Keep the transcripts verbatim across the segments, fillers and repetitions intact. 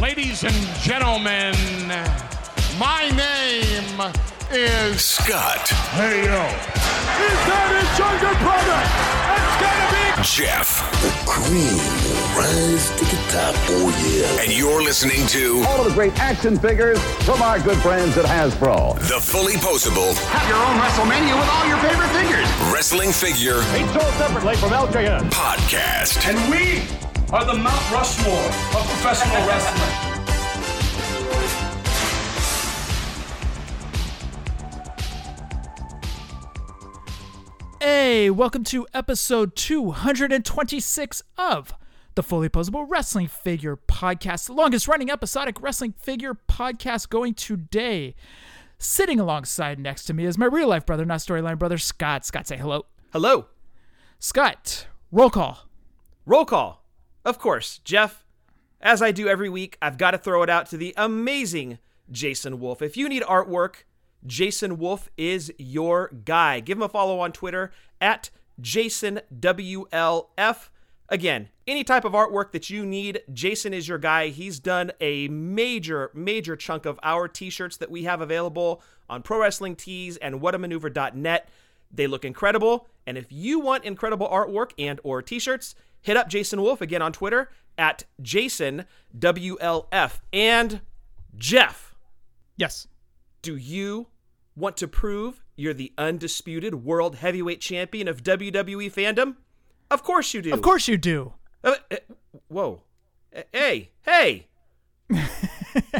Ladies and gentlemen, my name is Scott. Hey, yo. He's got his younger brother. It's gonna be Jeff. The cream will rise to the top. Oh, yeah. And you're listening to all of the great action figures from our good friends at Hasbro. The fully posable. Have your own WrestleMania with all your favorite figures. Wrestling figure. It's sold separately from L J N. Podcast. And we are the Mount Rushmore of professional wrestling. Hey, welcome to episode two hundred twenty-six of the Fully Posable Wrestling Figure Podcast, the longest running episodic wrestling figure podcast going today. Sitting alongside next to me is my real life brother, not storyline brother, Scott. Scott, say hello. Hello. Scott, roll call. Roll call. Of course, Jeff, as I do every week, I've got to throw it out to the amazing Jason Wolf. If you need artwork, Jason Wolf is your guy. Give him a follow on Twitter at Jason W L F. Again, any type of artwork that you need, Jason is your guy. He's done a major, major chunk of our t-shirts that we have available on Pro Wrestling Tees and Whatamaneuver dot net. They look incredible. And if you want incredible artwork and or t-shirts, hit up Jason Wolf again on Twitter at Jason W L F. And Jeff. Yes. Do you want to prove you're the undisputed world heavyweight champion of W W E fandom? Of course you do. Of course you do. Uh, uh, whoa. Uh, hey, hey.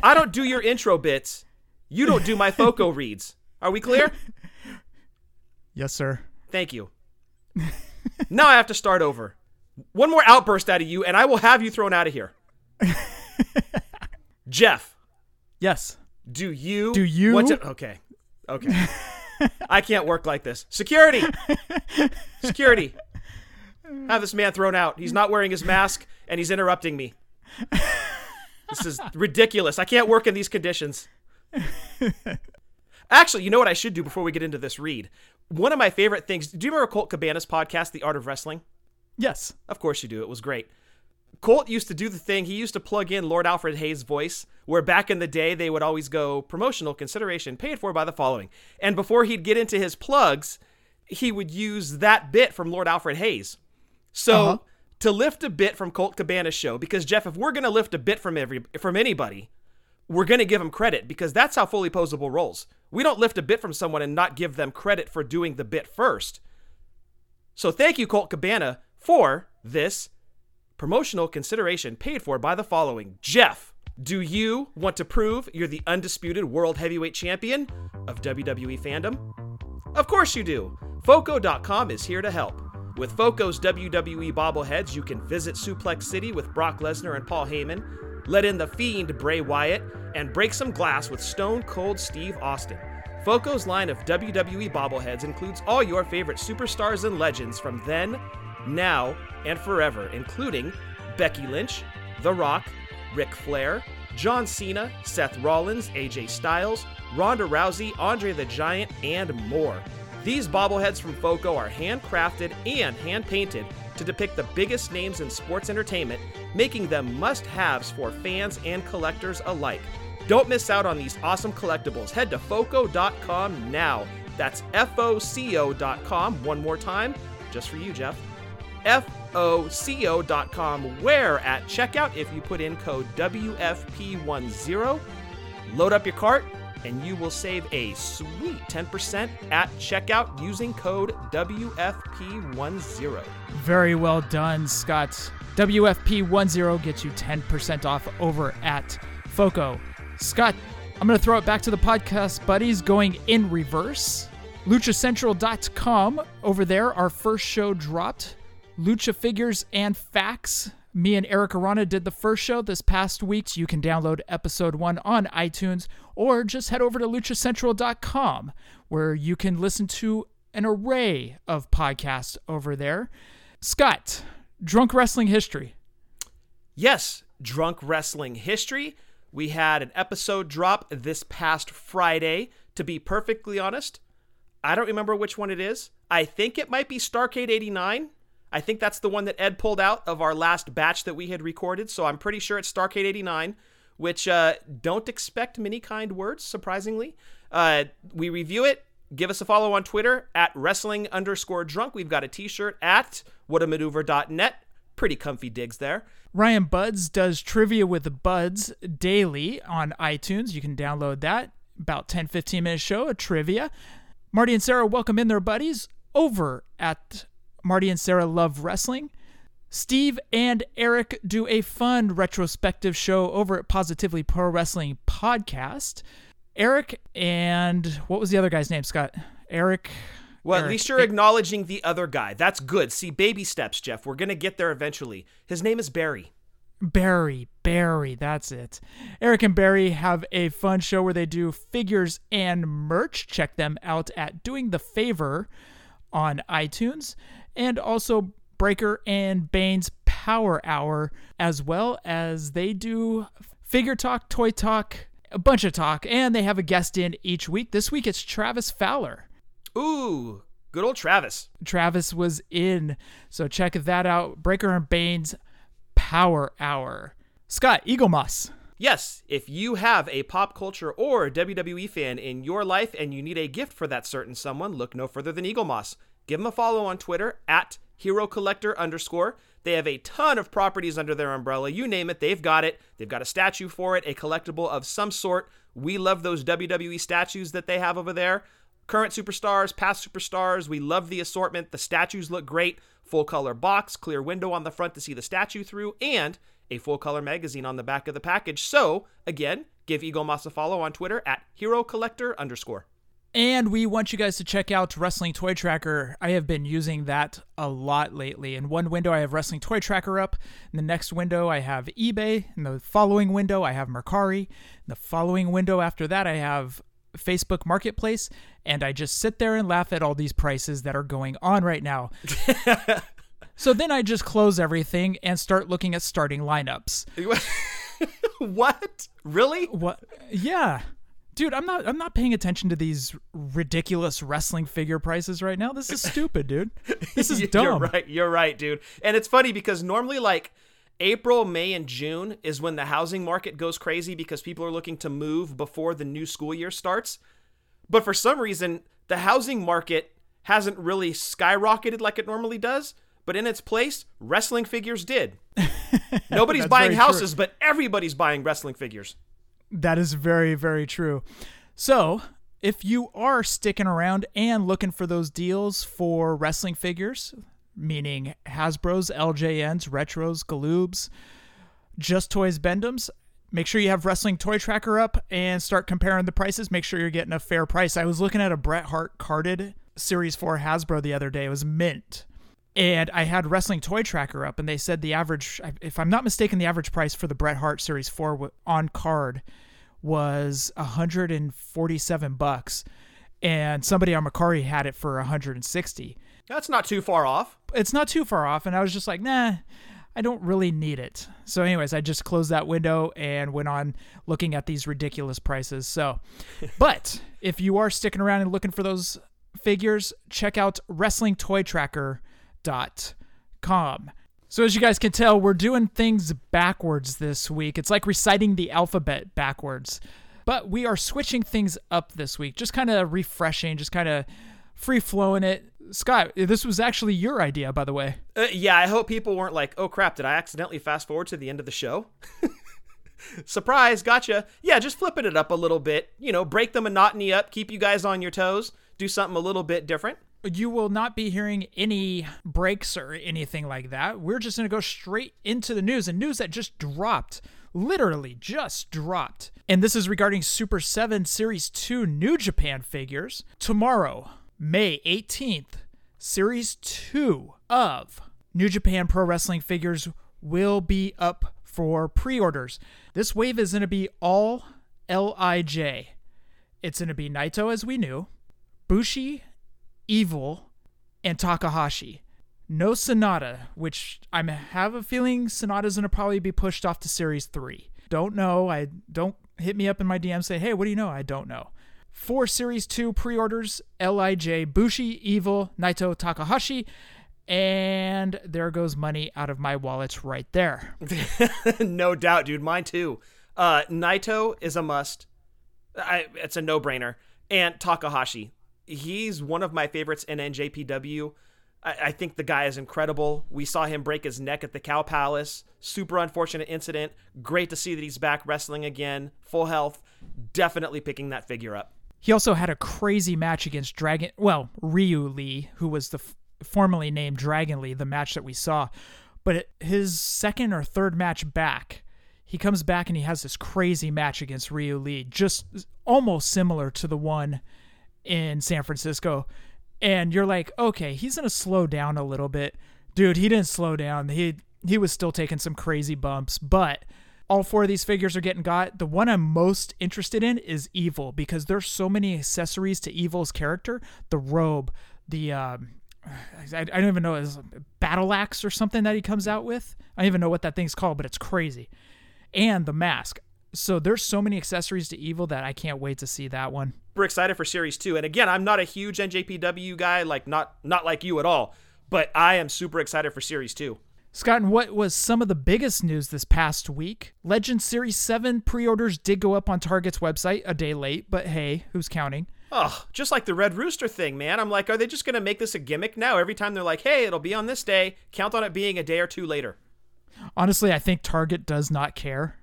I don't do your intro bits. You don't do my FOCO reads. Are we clear? Yes, sir. Thank you. Now I have to start over. One more outburst out of you, and I will have you thrown out of here. Jeff. Yes. Do you? Do you? Want to, okay. Okay. I can't work like this. Security. Security. Have this man thrown out. He's not wearing his mask and he's interrupting me. This is ridiculous. I can't work in these conditions. Actually, you know what I should do before we get into this read? One of my favorite things. Do you remember Colt Cabana's podcast, The Art of Wrestling? Yes. Of course you do. It was great. Colt used to do the thing. He used to plug in Lord Alfred Hayes' voice, where back in the day, they would always go promotional consideration paid for by the following. And before he'd get into his plugs, he would use that bit from Lord Alfred Hayes. So uh-huh. to lift a bit from Colt Cabana's show, because Jeff, if we're going to lift a bit from every, from anybody, we're going to give him credit, because that's how Fully Posable rolls. We don't lift a bit from someone and not give them credit for doing the bit first. So thank you, Colt Cabana, for this promotional consideration paid for by the following. Jeff, do you want to prove you're the undisputed world heavyweight champion of W W E fandom? Of course you do. FOCO dot com is here to help. With FOCO's W W E bobbleheads, you can visit Suplex City with Brock Lesnar and Paul Heyman, let in the Fiend Bray Wyatt, and break some glass with Stone Cold Steve Austin. FOCO's line of W W E bobbleheads includes all your favorite superstars and legends from then, now, and forever, including Becky Lynch, The Rock, Ric Flair, John Cena, Seth Rollins, A J Styles, Ronda Rousey, Andre the Giant, and more. These bobbleheads from FOCO are handcrafted and hand-painted to depict the biggest names in sports entertainment, making them must-haves for fans and collectors alike. Don't miss out on these awesome collectibles. Head to foco dot com now. That's F O C O dot com. One more time, just for you, Jeff. F O C O dot com, where at checkout, if you put in code W F P ten, load up your cart, and you will save a sweet ten percent at checkout using code W F P ten. Very well done, Scott. W F P ten gets you ten percent off over at FOCO. Scott, I'm going to throw it back to the podcast buddies going in reverse. Lucha Central dot com, over there, our first show dropped. Lucha figures and facts. Me and Eric Arana did the first show this past week. So you can download episode one on iTunes, or just head over to lucha central dot com, where you can listen to an array of podcasts over there. Scott, Drunk Wrestling History. Yes, Drunk Wrestling History. We had an episode drop this past Friday. To be perfectly honest, I don't remember which one it is. I think it might be Starrcade eighty-nine. I think that's the one that Ed pulled out of our last batch that we had recorded, so I'm pretty sure it's Starrcade eighty-nine. which uh, don't expect many kind words, surprisingly. Uh, we review it. Give us a follow on Twitter at wrestling underscore drunk. We've got a t-shirt at whatamaneuver dot net. Pretty comfy digs there. Ryan Buds does Trivia with the Buds daily on iTunes. You can download that. About ten, fifteen minute show of trivia. Marty and Sarah welcome in their buddies over at Marty and Sarah Love Wrestling. Steve and Eric do a fun retrospective show over at Positively Pro Wrestling Podcast. Eric and what was the other guy's name, Scott? Eric. Well, Eric. At least you're Eric. Acknowledging the other guy. That's good. See, baby steps, Jeff. We're going to get there eventually. His name is Barry. Barry. Barry. That's it. Eric and Barry have a fun show where they do figures and merch. Check them out at Doing the Favor on iTunes, and also Breaker and Bane's Power Hour, as well as they do figure talk, toy talk, a bunch of talk, and they have a guest in each week. This week it's Travis Fowler. Ooh, good old Travis. Travis was in, so check that out. Breaker and Bane's Power Hour. Scott, Eagle Moss. Yes, if you have a pop culture or W W E fan in your life and you need a gift for that certain someone, look no further than Eagle Moss. Give them a follow on Twitter at Hero Collector underscore. They have a ton of properties under their umbrella. You name it, they've got it. They've got a statue for it, a collectible of some sort. We love those W W E statues that they have over there. Current superstars, past superstars. We love the assortment. The statues look great. Full color box, clear window on the front to see the statue through, and a full color magazine on the back of the package. So, again, give Eagle Moss a follow on Twitter at Hero Collector underscore. And we want you guys to check out Wrestling Toy Tracker. I have been using that a lot lately. In one window, I have Wrestling Toy Tracker up. In the next window, I have eBay. In the following window, I have Mercari. In the following window after that, I have Facebook Marketplace. And I just sit there and laugh at all these prices that are going on right now. So then I just close everything and start looking at starting lineups. What? Really? What? Yeah. Dude, I'm not I'm not paying attention to these ridiculous wrestling figure prices right now. This is stupid, dude. This is dumb. You're right. You're right, dude. And it's funny because normally like April, May, and June is when the housing market goes crazy because people are looking to move before the new school year starts. But for some reason, the housing market hasn't really skyrocketed like it normally does. But in its place, wrestling figures did. Nobody's buying houses, true. But everybody's buying wrestling figures. That is very, very true. So if you are sticking around and looking for those deals for wrestling figures, meaning Hasbro's, L J N's, Retros, Galoobs, Just Toys, Bendham's, make sure you have Wrestling Toy Tracker up and start comparing the prices. Make sure you're getting a fair price. I was looking at a Bret Hart carded Series four Hasbro the other day. It was mint. And I had Wrestling Toy Tracker up, and they said the average, if I'm not mistaken, the average price for the Bret Hart Series four on card was one hundred forty-seven bucks, and somebody on Mercari had it for one hundred sixty. That's not too far off. It's not too far off, and I was just like, nah, I don't really need it. So anyways, I just closed that window and went on looking at these ridiculous prices. So, but if you are sticking around and looking for those figures, check out Wrestling Toy Tracker dot com. So as you guys can tell, we're doing things backwards this week. It's like reciting the alphabet backwards. But we are switching things up this week, just kind of refreshing, just kind of free-flowing it. Scott, this was actually your idea, by the way. Uh, yeah, I hope people weren't like, oh crap, did I accidentally fast forward to the end of the show? Surprise, gotcha. Yeah, just flipping it up a little bit. You know, break the monotony up, keep you guys on your toes, do something a little bit different. You will not be hearing any breaks or anything like that. We're just going to go straight into the news, and news that just dropped, literally just dropped. And this is regarding Super seven Series two New Japan figures. Tomorrow, May eighteenth, Series two of New Japan Pro Wrestling figures will be up for pre-orders. This wave is going to be all L I J. It's going to be Naito, as we knew, Bushi, Evil, and Takahashi. No Sonata, which I have a feeling Sonata's going to probably be pushed off to Series three. Don't know. I don't hit me up in my D M say, hey, what do you know? I don't know. For Series two pre-orders, L I J, Bushi, Evil, Naito, Takahashi, and there goes money out of my wallets right there. No doubt, dude. Mine too. Uh, Naito is a must. I, it's a no-brainer. And Takahashi. He's one of my favorites in N J P W. I, I think the guy is incredible. We saw him break his neck at the Cow Palace. Super unfortunate incident. Great to see that he's back wrestling again. Full health. Definitely picking that figure up. He also had a crazy match against Dragon... Well, Ryu Lee, who was the f- formerly named Dragon Lee, the match that we saw. But it, his second or third match back... He comes back and he has this crazy match against Ryu Lee, just almost similar to the one in San Francisco. And you're like, okay, he's going to slow down a little bit. Dude, he didn't slow down. He he was still taking some crazy bumps. But all four of these figures are getting got. The one I'm most interested in is Evil, because there's so many accessories to Evil's character. The robe, the... Um, I, I don't even know. It's a battle axe or something that he comes out with. I don't even know what that thing's called, but it's crazy. And the mask. So there's so many accessories to Evil that I can't wait to see that one. We're excited for series two. And again, I'm not a huge N J P W guy, like not not like you at all, but I am super excited for series two. Scott, and what was some of the biggest news this past week? Legend Series seven pre-orders did go up on Target's website a day late, but hey, who's counting? Oh, just like the Red Rooster thing, man. I'm like, are they just going to make this a gimmick now? Every time they're like, hey, it'll be on this day. Count on it being a day or two later. Honestly, I think Target does not care.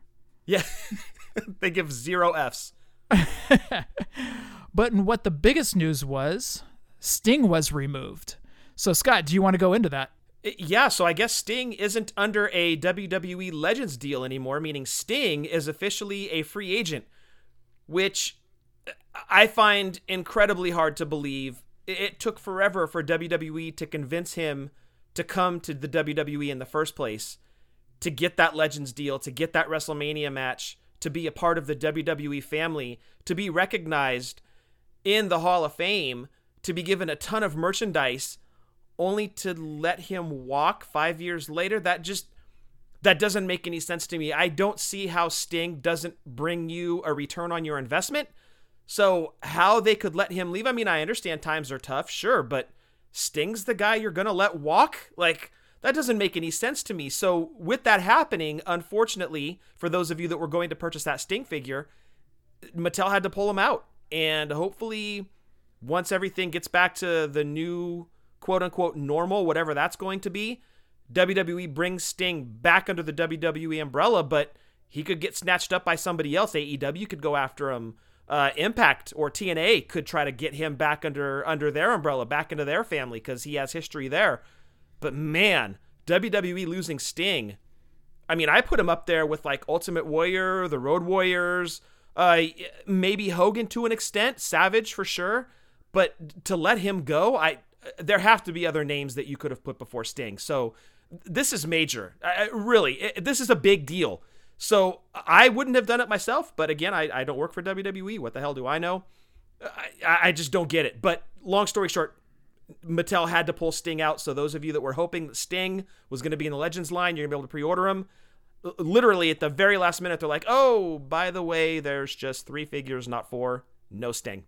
Yeah, they give zero Fs. But what the biggest news was, Sting was removed. So, Scott, do you want to go into that? Yeah, so I guess Sting isn't under a W W E Legends deal anymore, meaning Sting is officially a free agent, which I find incredibly hard to believe. It took forever for W W E to convince him to come to the W W E in the first place, to get that Legends deal, to get that WrestleMania match, to be a part of the W W E family, to be recognized in the Hall of Fame, to be given a ton of merchandise, only to let him walk five years later. That just, that doesn't make any sense to me. I don't see how Sting doesn't bring you a return on your investment. So how they could let him leave. I mean, I understand times are tough, sure, but Sting's the guy you're going to let walk? Like, that doesn't make any sense to me. So with that happening, unfortunately, for those of you that were going to purchase that Sting figure, Mattel had to pull him out. And hopefully once everything gets back to the new quote unquote normal, whatever that's going to be, W W E brings Sting back under the W W E umbrella, but he could get snatched up by somebody else. A E W could go after him. Uh, Impact or T N A could try to get him back under under their umbrella, back into their family, because he has history there. But man, W W E losing Sting. I mean, I put him up there with like Ultimate Warrior, the Road Warriors, uh, maybe Hogan to an extent, Savage for sure. But to let him go, I there have to be other names that you could have put before Sting. So this is major. I, really, it, this is a big deal. So I wouldn't have done it myself, but again, I, I don't work for W W E. What the hell do I know? I, I just don't get it. But long story short, Mattel had to pull Sting out. So those of you that were hoping that Sting was going to be in the Legends line, you're going to be able to pre-order him. Literally at the very last minute, they're like, oh, by the way, there's just three figures, not four. No Sting.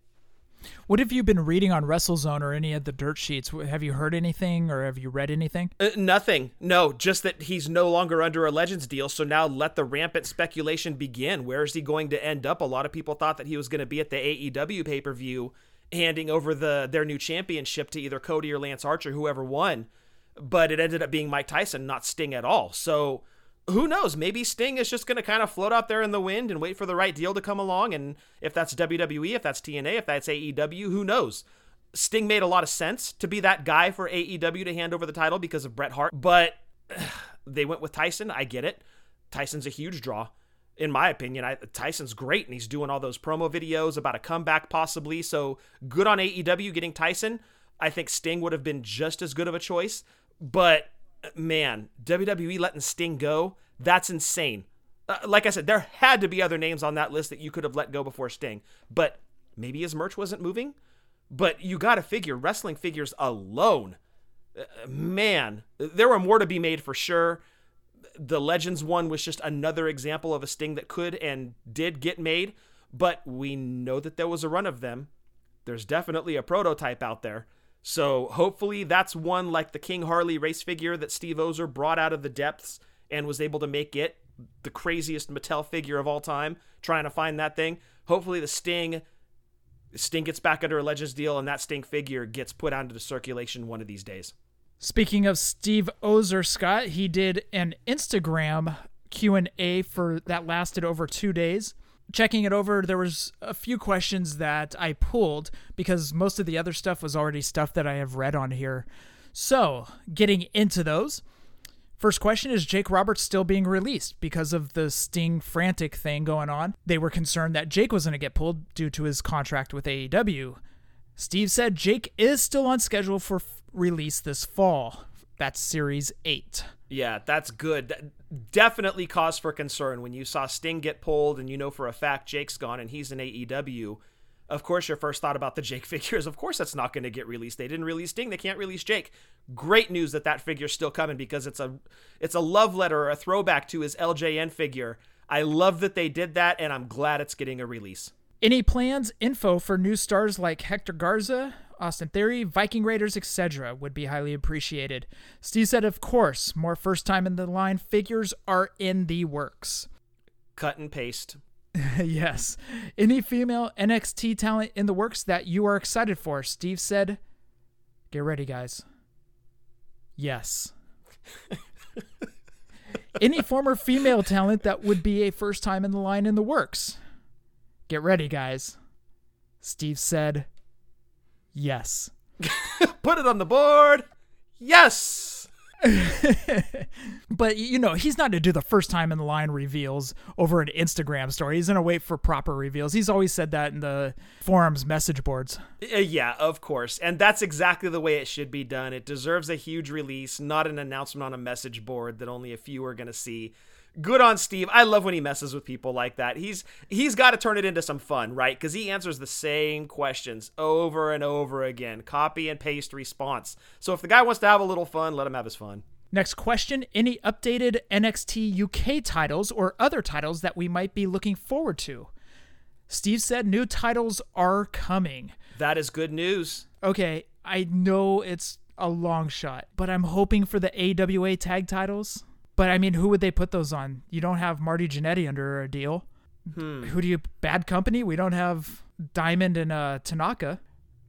What have you been reading on WrestleZone or any of the dirt sheets? Have you heard anything or have you read anything? Uh, nothing. No, just that he's no longer under a Legends deal. So now let the rampant speculation begin. Where is he going to end up? A lot of people thought that he was going to be at the A E W pay-per-view, handing over the their new championship to either Cody or Lance Archer, whoever won. But it ended up being Mike Tyson, not Sting at all. So who knows? Maybe Sting is just going to kind of float out there in the wind and wait for the right deal to come along. And if that's W W E, if that's T N A, if that's A E W, who knows? Sting made a lot of sense to be that guy for A E W to hand over the title because of Bret Hart. But they went with Tyson. I get it. Tyson's a huge draw. In my opinion, I, Tyson's great, and he's doing all those promo videos about a comeback possibly. So good on A E W getting Tyson. I think Sting would have been just as good of a choice. But man, W W E letting Sting go, that's insane. Uh, like I said, there had to be other names on that list that you could have let go before Sting. But maybe his merch wasn't moving. But you got to figure, wrestling figures alone. Uh, man, there were more to be made for sure. The Legends one was just another example of a Sting that could and did get made. But we know that there was a run of them. There's definitely a prototype out there. So hopefully that's one like the King Harley race figure that Steve Ozer brought out of the depths and was able to make it the craziest Mattel figure of all time, trying to find that thing. Hopefully the Sting, Sting gets back under a Legends deal, and that Sting figure gets put out into circulation one of these days. Speaking of Steve Ozer, Scott, he did an Instagram Q and A for that lasted over two days. Checking it over, there was a few questions that I pulled because most of the other stuff was already stuff that I have read on here. So, getting into those, first question is Jake Roberts still being released because of the Sting frantic thing going on? They were concerned that Jake was going to get pulled due to his contract with A E W. Steve said Jake is still on schedule for f- release this fall. That's Series eight. Yeah, that's good. That definitely cause for concern when you saw Sting get pulled and you know for a fact Jake's gone and he's in A E W. Of course, your first thought about the Jake figure is, of course, that's not going to get released. They didn't release Sting. They can't release Jake. Great news that that figure's still coming because it's a it's a love letter or a throwback to his L J N figure. I love that they did that, and I'm glad it's getting a release. Any plans, info for new stars like Hector Garza, Austin Theory, Viking Raiders, et cetera would be highly appreciated. Steve said, of course, more first-time-in-the-line figures are in the works. Cut and paste. Yes. Any female N X T talent in the works that you are excited for? Steve said, get ready, guys. Yes. Any former female talent that would be a first time in the line in the works? Get ready, guys. Steve said, yes. Put it on the board. Yes. But, you know, he's not going to do the first time in the line reveals over an Instagram story. He's going to wait for proper reveals. He's always said that in the forums message boards. Yeah, of course. And that's exactly the way it should be done. It deserves a huge release, not an announcement on a message board that only a few are going to see. Good on Steve. I love when he messes with people like that. He's He's got to turn it into some fun, right? Because he answers the same questions over and over again. Copy and paste response. So if the guy wants to have a little fun, let him have his fun. Next question. Any updated N X T U K titles or other titles that we might be looking forward to? Steve said new titles are coming. That is good news. Okay, I know it's a long shot, but I'm hoping for the A W A tag titles. But, I mean, who would they put those on? You don't have Marty Jannetty under a deal. Hmm. Who do you... Bad Company? We don't have Diamond and uh, Tanaka.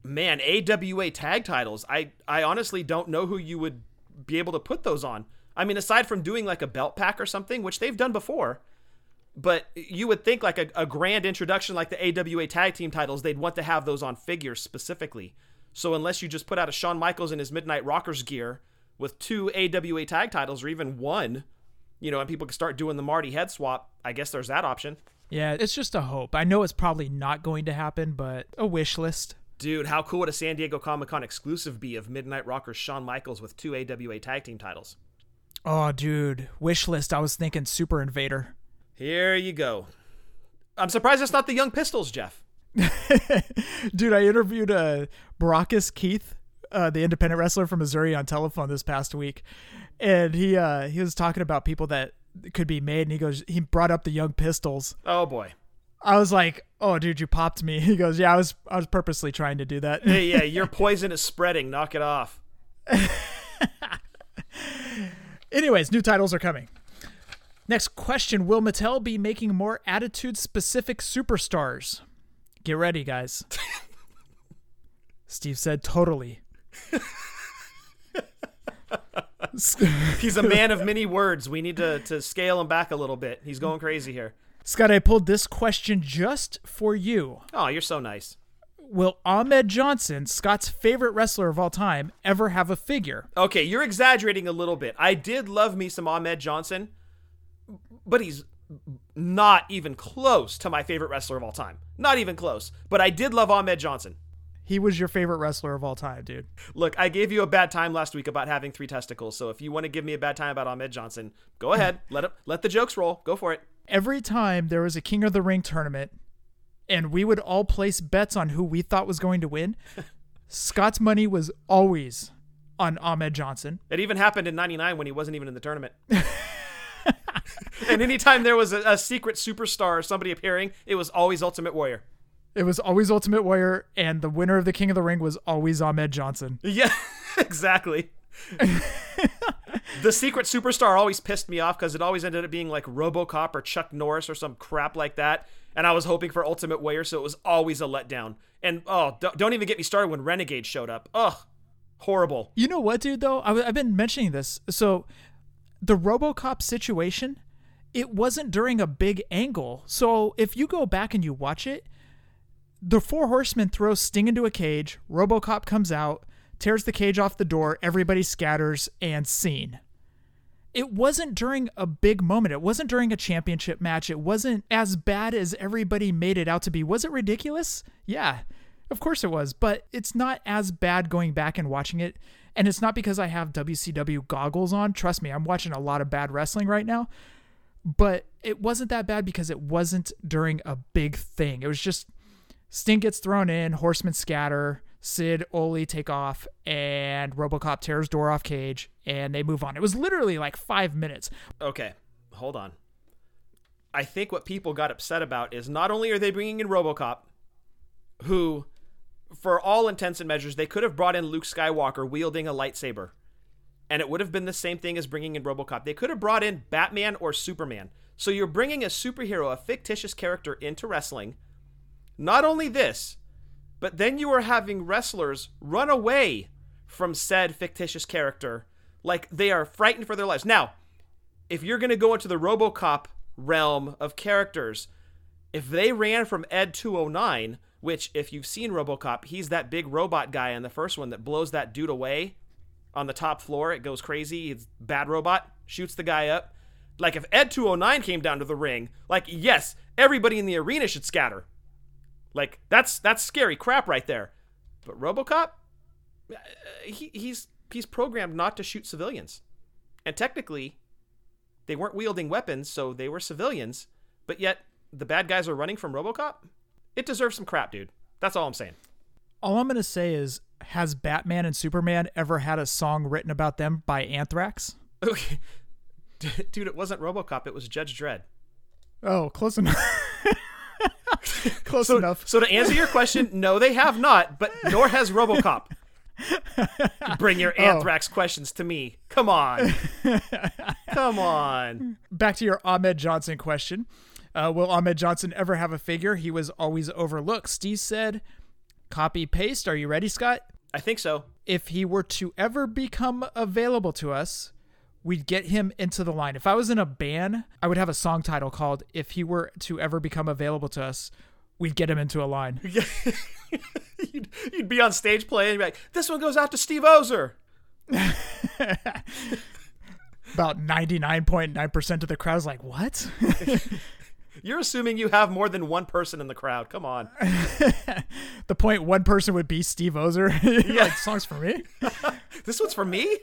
Man, A W A tag titles. I, I honestly don't know who you would be able to put those on. I mean, aside from doing, like, a belt pack or something, which they've done before. But you would think, like, a, a grand introduction like the A W A tag team titles, they'd want to have those on figures specifically. So unless you just put out a Shawn Michaels in his Midnight Rockers gear with two A W A tag titles or even one, you know, and people can start doing the Marty head swap, I guess there's that option. Yeah, it's just a hope. I know it's probably not going to happen, but a wish list. Dude, how cool would a San Diego Comic-Con exclusive be of Midnight Rockers Shawn Michaels with two A W A tag team titles? Oh, dude. Wish list. I was thinking Super Invader. Here you go. I'm surprised it's not the Young Pistols, Jeff. Dude, I interviewed uh, Baracus Keith. Uh, the independent wrestler from Missouri on telephone this past week. And he uh, he was talking about people that could be made. And he goes, he brought up the Young Pistols. Oh, boy. I was like, oh, dude, you popped me. He goes, yeah, I was I was purposely trying to do that. Hey, yeah, your poison is spreading. Knock it off. Anyways, new titles are coming. Next question. Will Mattel be making more attitude-specific superstars? Get ready, guys. Steve said, totally. He's a man of many words. We need to, to scale him back a little bit. He's going crazy here. Scott, I pulled this question just for you. Oh, you're so nice. Will Ahmed Johnson, Scott's favorite wrestler of all time, ever have a figure? Okay, you're exaggerating a little bit. I did love me some Ahmed Johnson, but he's not even close to my favorite wrestler of all time. Not even close. But I did love Ahmed Johnson. He was your favorite wrestler of all time, dude. Look, I gave you a bad time last week about having three testicles, so if you want to give me a bad time about Ahmed Johnson, go ahead. let it, let the jokes roll. Go for it. Every time there was a King of the Ring tournament, and we would all place bets on who we thought was going to win, Scott's money was always on Ahmed Johnson. It even happened in ninety-nine when he wasn't even in the tournament. And anytime there was a, a secret superstar or somebody appearing, it was always Ultimate Warrior. It was always Ultimate Warrior, and the winner of the King of the Ring was always Ahmed Johnson. Yeah, exactly. The Secret Superstar always pissed me off because it always ended up being like RoboCop or Chuck Norris or some crap like that. And I was hoping for Ultimate Warrior, so it was always a letdown. And oh, don't even get me started when Renegade showed up. Ugh, horrible. You know what, dude, though? I, I've been mentioning this. So the RoboCop situation, it wasn't during a big angle. So if you go back and you watch it, the Four Horsemen throw Sting into a cage, RoboCop comes out, tears the cage off the door, everybody scatters, and scene. It wasn't during a big moment. It wasn't during a championship match. It wasn't as bad as everybody made it out to be. Was it ridiculous? Yeah, of course it was. But it's not as bad going back and watching it. And it's not because I have W C W goggles on. Trust me, I'm watching a lot of bad wrestling right now. But it wasn't that bad because it wasn't during a big thing. It was just Sting gets thrown in, Horsemen scatter, Sid, Oli take off, and RoboCop tears door off cage, and they move on. It was literally like five minutes. Okay, hold on. I think what people got upset about is not only are they bringing in RoboCop, who, for all intents and measures, they could have brought in Luke Skywalker wielding a lightsaber, and it would have been the same thing as bringing in RoboCop. They could have brought in Batman or Superman. So you're bringing a superhero, a fictitious character, into wrestling. Not only this, but then you are having wrestlers run away from said fictitious character like they are frightened for their lives. Now, if you're going to go into the RoboCop realm of characters, if they ran from Ed two oh nine, which if you've seen RoboCop, he's that big robot guy in the first one that blows that dude away on the top floor. It goes crazy. It's bad robot, shoots the guy up. Like if Ed two oh nine came down to the ring, like, yes, everybody in the arena should scatter. Like, that's that's scary crap right there. But RoboCop, uh, he he's he's programmed not to shoot civilians. And technically, they weren't wielding weapons, so they were civilians. But yet, the bad guys are running from RoboCop? It deserves some crap, dude. That's all I'm saying. All I'm going to say is, has Batman and Superman ever had a song written about them by Anthrax? Okay. Dude, it wasn't RoboCop. It was Judge Dredd. Oh, close enough. Close so, enough. So to answer your question, no, they have not, but nor has RoboCop. Bring your Anthrax oh. questions to me. Come on. Come on. Back to your Ahmed Johnson question. Uh, will Ahmed Johnson ever have a figure? He was always overlooked. Steve said, copy paste. Are you ready, Scott? I think so. If he were to ever become available to us, we'd get him into the line. If I was in a band, I would have a song title called If He Were to Ever Become Available to Us, We'd Get Him Into a Line. you'd, you'd be on stage playing and be like, this one goes out to Steve Ozer. About ninety-nine point nine percent of the crowd's like, what? You're assuming you have more than one person in the crowd. Come on. The point one person would be Steve Ozer. Yeah. Like, song's for me? This one's for me?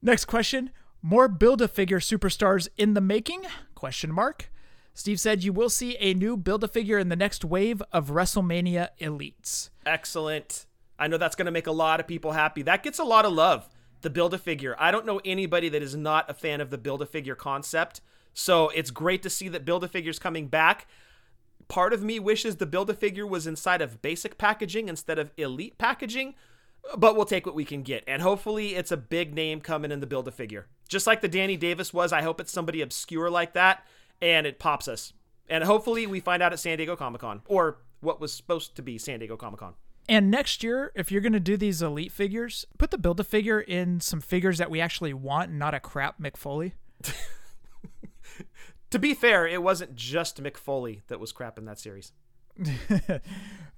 Next question. More Build-A-Figure superstars in the making? Question mark. Steve said you will see a new Build-A-Figure in the next wave of WrestleMania elites. Excellent. I know that's going to make a lot of people happy. That gets a lot of love, the Build-A-Figure. I don't know anybody that is not a fan of the Build-A-Figure concept. So it's great to see that Build-A-Figure's coming back. Part of me wishes the Build-A-Figure was inside of basic packaging instead of elite packaging. But we'll take what we can get. And hopefully it's a big name coming in the Build-A-Figure. Just like the Danny Davis was, I hope it's somebody obscure like that, and it pops us. And hopefully we find out at San Diego Comic-Con, or what was supposed to be San Diego Comic-Con. And next year, if you're going to do these elite figures, put the Build-A-Figure in some figures that we actually want, not a crap McFoley. To be fair, it wasn't just McFoley that was crap in that series.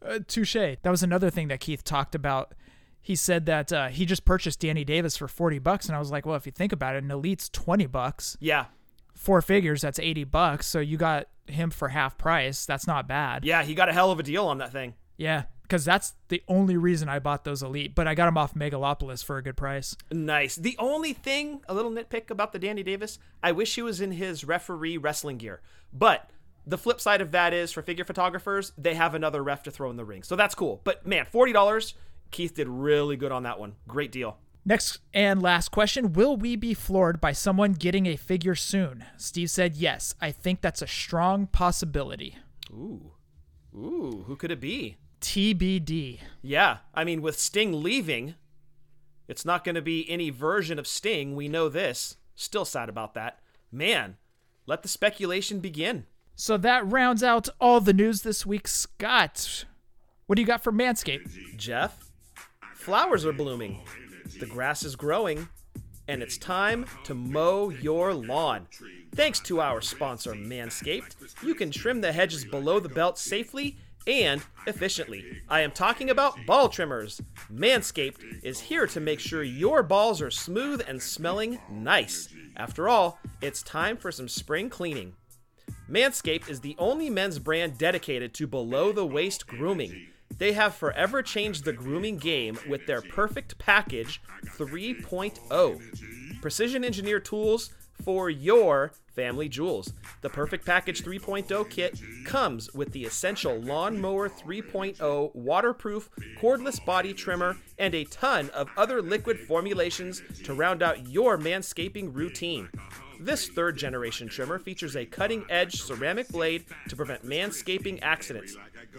uh, touche. That was another thing that Keith talked about. He said that uh, he just purchased Danny Davis for forty bucks. And I was like, well, if you think about it, an elite's twenty bucks. Yeah. Four figures, that's eighty bucks. So you got him for half price. That's not bad. Yeah, he got a hell of a deal on that thing. Yeah, because that's the only reason I bought those elite. But I got them off Megalopolis for a good price. Nice. The only thing, a little nitpick about the Danny Davis, I wish he was in his referee wrestling gear. But the flip side of that is for figure photographers, they have another ref to throw in the ring. So that's cool. But man, forty dollars. Keith did really good on that one. Great deal. Next and last question. Will we be floored by someone getting a figure soon? Steve said, yes. I think that's a strong possibility. Ooh. Ooh. Who could it be? T B D. Yeah. I mean, with Sting leaving, It's not going to be any version of Sting. We know this. Still sad about that. Man, let the speculation begin. So that rounds out all the news this week. Scott, what do you got for Manscaped? Jeff, flowers are blooming. The grass is growing. And it's time to mow your lawn. Thanks to our sponsor, Manscaped, you can trim the hedges below the belt safely and efficiently. I am talking about ball trimmers. Manscaped is here to make sure your balls are smooth and smelling nice. After all, it's time for some spring cleaning. Manscaped is the only men's brand dedicated to below-the-waist grooming. They have forever changed the grooming game with their Perfect Package three point oh. Precision engineered tools for your family jewels. The Perfect Package three point oh kit comes with the essential Lawn Mower three point oh waterproof cordless body trimmer and a ton of other liquid formulations to round out your manscaping routine. This third-generation trimmer features a cutting-edge ceramic blade to prevent manscaping accidents.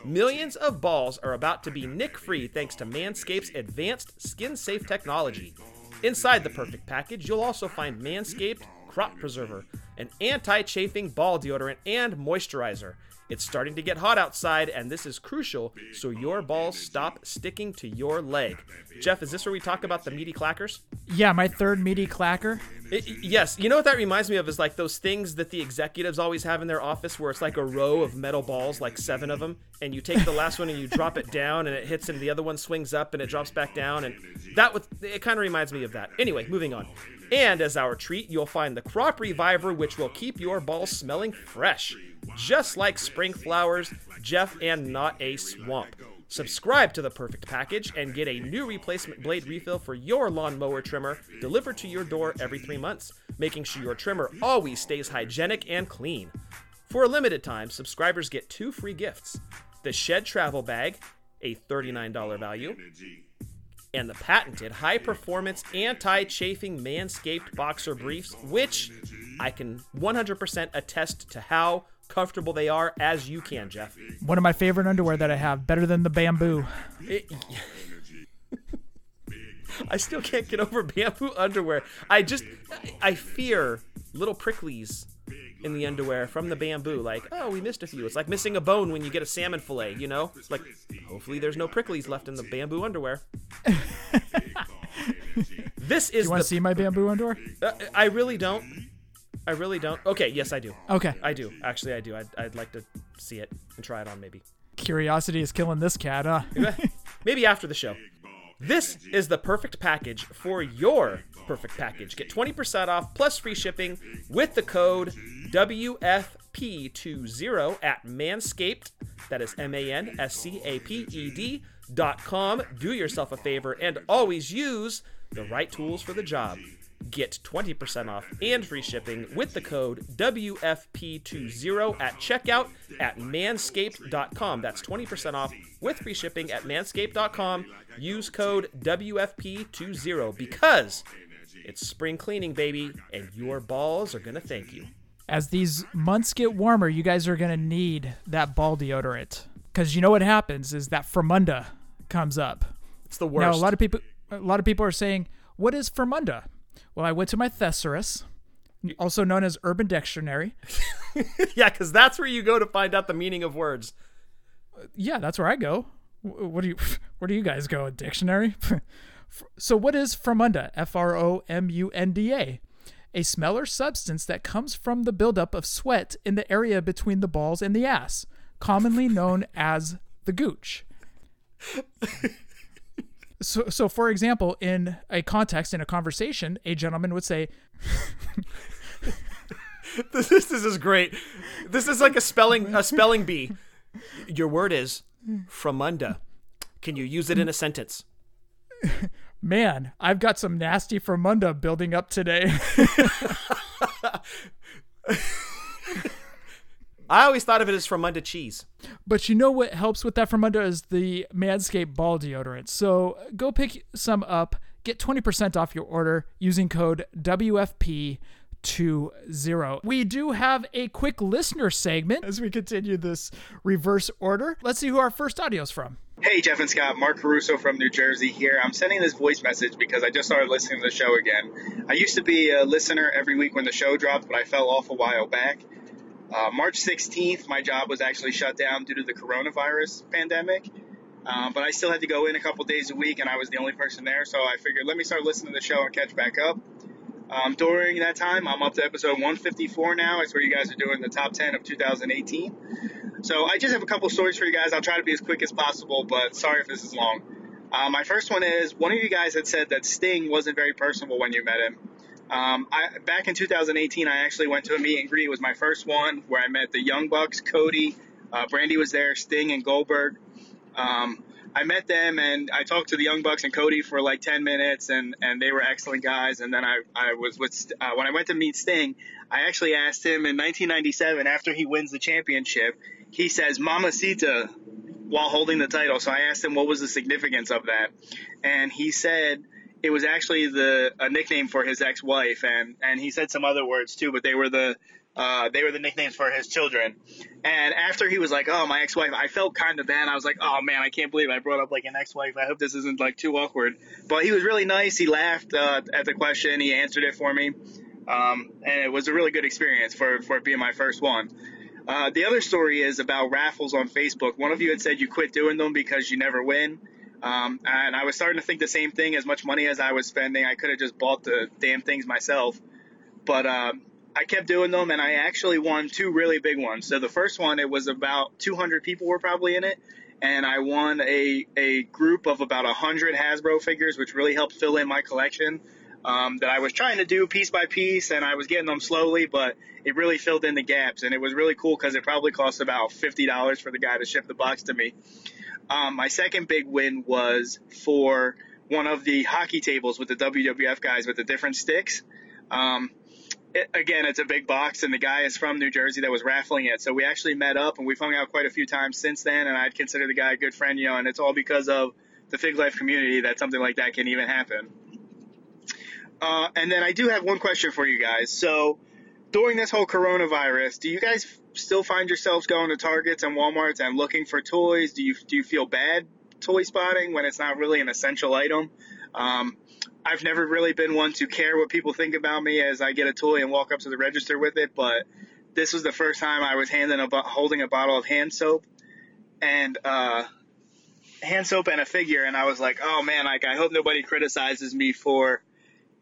Millions of balls are about to be nick-free thanks to Manscaped's advanced skin-safe technology. Inside the Perfect Package, you'll also find Manscaped Crop Preserver, an anti-chafing ball deodorant and moisturizer. It's starting to get hot outside, and this is crucial so your balls stop sticking to your leg. Jeff, is this where we talk about the meaty clackers? Yeah, my third meaty clacker. It, yes. You know what that reminds me of is like those things that the executives always have in their office where it's like a row of metal balls, like seven of them, and you take the last one and you drop it down and it hits and the other one swings up and it drops back down. And that was, it kind of reminds me of that. Anyway, moving on. And as our treat, you'll find the Crop Reviver, which will keep your balls smelling fresh. Just like spring flowers, Jeff, and not a swamp. Subscribe to the Perfect Package and get a new replacement blade refill for your lawnmower trimmer delivered to your door every three months, making sure your trimmer always stays hygienic and clean. For a limited time, subscribers get two free gifts. The Shed Travel Bag, a thirty-nine dollars value, and the patented high-performance anti-chafing Manscaped boxer briefs, which I can one hundred percent attest to how comfortable they are, as you can, Jeff. One of my favorite underwear that I have, better than the bamboo. It, I still can't get over bamboo underwear. I just, I fear little pricklies in the underwear from the bamboo. Like, oh, we missed a few. It's like missing a bone when you get a salmon fillet, you know? It's like, hopefully there's no pricklies left in the bamboo underwear. This is. Do you want to see my bamboo underwear? Uh, I really don't. I really don't. Okay, yes, I do. Okay. I do. Actually, I do. I'd, I'd like to see it and try it on, maybe. Curiosity is killing this cat, huh? Maybe after the show. This is the Perfect Package for your Perfect Package. Get twenty percent off plus free shipping with the code W F P twenty at Manscaped. That is M A N S C A P E D dot com. Do yourself a favor and always use the right tools for the job. Get twenty percent off and free shipping with the code W F P twenty at checkout at manscaped dot com. That's twenty percent off with free shipping at manscaped dot com. Use code W F P twenty because it's spring cleaning, baby, and your balls are going to thank you. As these months get warmer, you guys are going to need that ball deodorant because you know what happens is that Fromunda comes up. It's the worst. Now, a lot of people, a lot of people are saying, what is Fromunda? Well, I went to my thesaurus, also known as Urban Dictionary. Yeah, because that's where you go to find out the meaning of words. Yeah, that's where I go. What do you? Where do you guys go? A dictionary? So what is Fromunda? F R O M U N D A. A smell or substance that comes from the buildup of sweat in the area between the balls and the ass, commonly known as the gooch. So, so for example, in a context, in a conversation, a gentleman would say, this, this is great. This is like a spelling, a spelling bee. Your word is Fromunda. Can you use it in a sentence? Man, I've got some nasty Fromunda building up today. I always thought of it as Fromunda cheese. But you know what helps with that Fromunda is the Manscaped ball deodorant. So go pick some up. Get twenty percent off your order using code W F P twenty. We do have a quick listener segment as we continue this reverse order. Let's see who our first audio is from. Hey, Jeff and Scott, Mark Caruso from New Jersey here. I'm sending this voice message because I just started listening to the show again. I used to be a listener every week when the show dropped, but I fell off a while back. Uh, March sixteenth, my job was actually shut down due to the coronavirus pandemic, uh, but I still had to go in a couple days a week, and I was the only person there, so I figured let me start listening to the show and catch back up. Um, during that time, I'm up to episode one fifty-four now. That's where you guys are doing the top ten of two thousand eighteen. So I just have a couple stories for you guys. I'll try to be as quick as possible, but sorry if this is long. Uh, my first one is, one of you guys had said that Sting wasn't very personable when you met him. Um, I, back in two thousand eighteen, I actually went to a meet and greet. It was my first one where I met the Young Bucks, Cody, uh, Brandy was there, Sting, and Goldberg. Um, I met them, and I talked to the Young Bucks and Cody for like ten minutes, and, and they were excellent guys. And then I, I was with uh, when I went to meet Sting, I actually asked him in nineteen ninety-seven, after he wins the championship, he says, "Mamacita," while holding the title. So I asked him what was the significance of that. And he said it was actually the a nickname for his ex-wife, and, and he said some other words too, but they were the Uh, they were the nicknames for his children. And after he was like, "Oh, my ex-wife," I felt kind of bad. I was like, "Oh man, I can't believe I brought up like an ex-wife. I hope this isn't like too awkward." But he was really nice. He laughed uh, at the question. He answered it for me. Um, and it was a really good experience for, for it being my first one. Uh, the other story is about raffles on Facebook. One of you had said you quit doing them because you never win. Um, and I was starting to think the same thing. As much money as I was spending, I could have just bought the damn things myself. But, uh, I kept doing them, and I actually won two really big ones. So the first one, it was about two hundred people were probably in it, and I won a, a group of about one hundred Hasbro figures, which really helped fill in my collection um, that I was trying to do piece by piece, and I was getting them slowly, but it really filled in the gaps, and it was really cool because it probably cost about fifty dollars for the guy to ship the box to me. Um, my second big win was for one of the hockey tables with the W W F guys with the different sticks. Um, It, again, it's a big box, and the guy is from New Jersey that was raffling it. So we actually met up, and we've hung out quite a few times since then, and I'd consider the guy a good friend, you know, and it's all because of the Fig Life community that something like that can even happen. Uh, and then I do have one question for you guys. So during this whole coronavirus, do you guys still find yourselves going to Targets and Walmarts and looking for toys? Do you, do you feel bad toy spotting when it's not really an essential item? Um, I've never really been one to care what people think about me as I get a toy and walk up to the register with it, but this was the first time I was handing a bo- holding a bottle of hand soap and uh, hand soap and a figure, and I was like, "Oh man, like I hope nobody criticizes me for,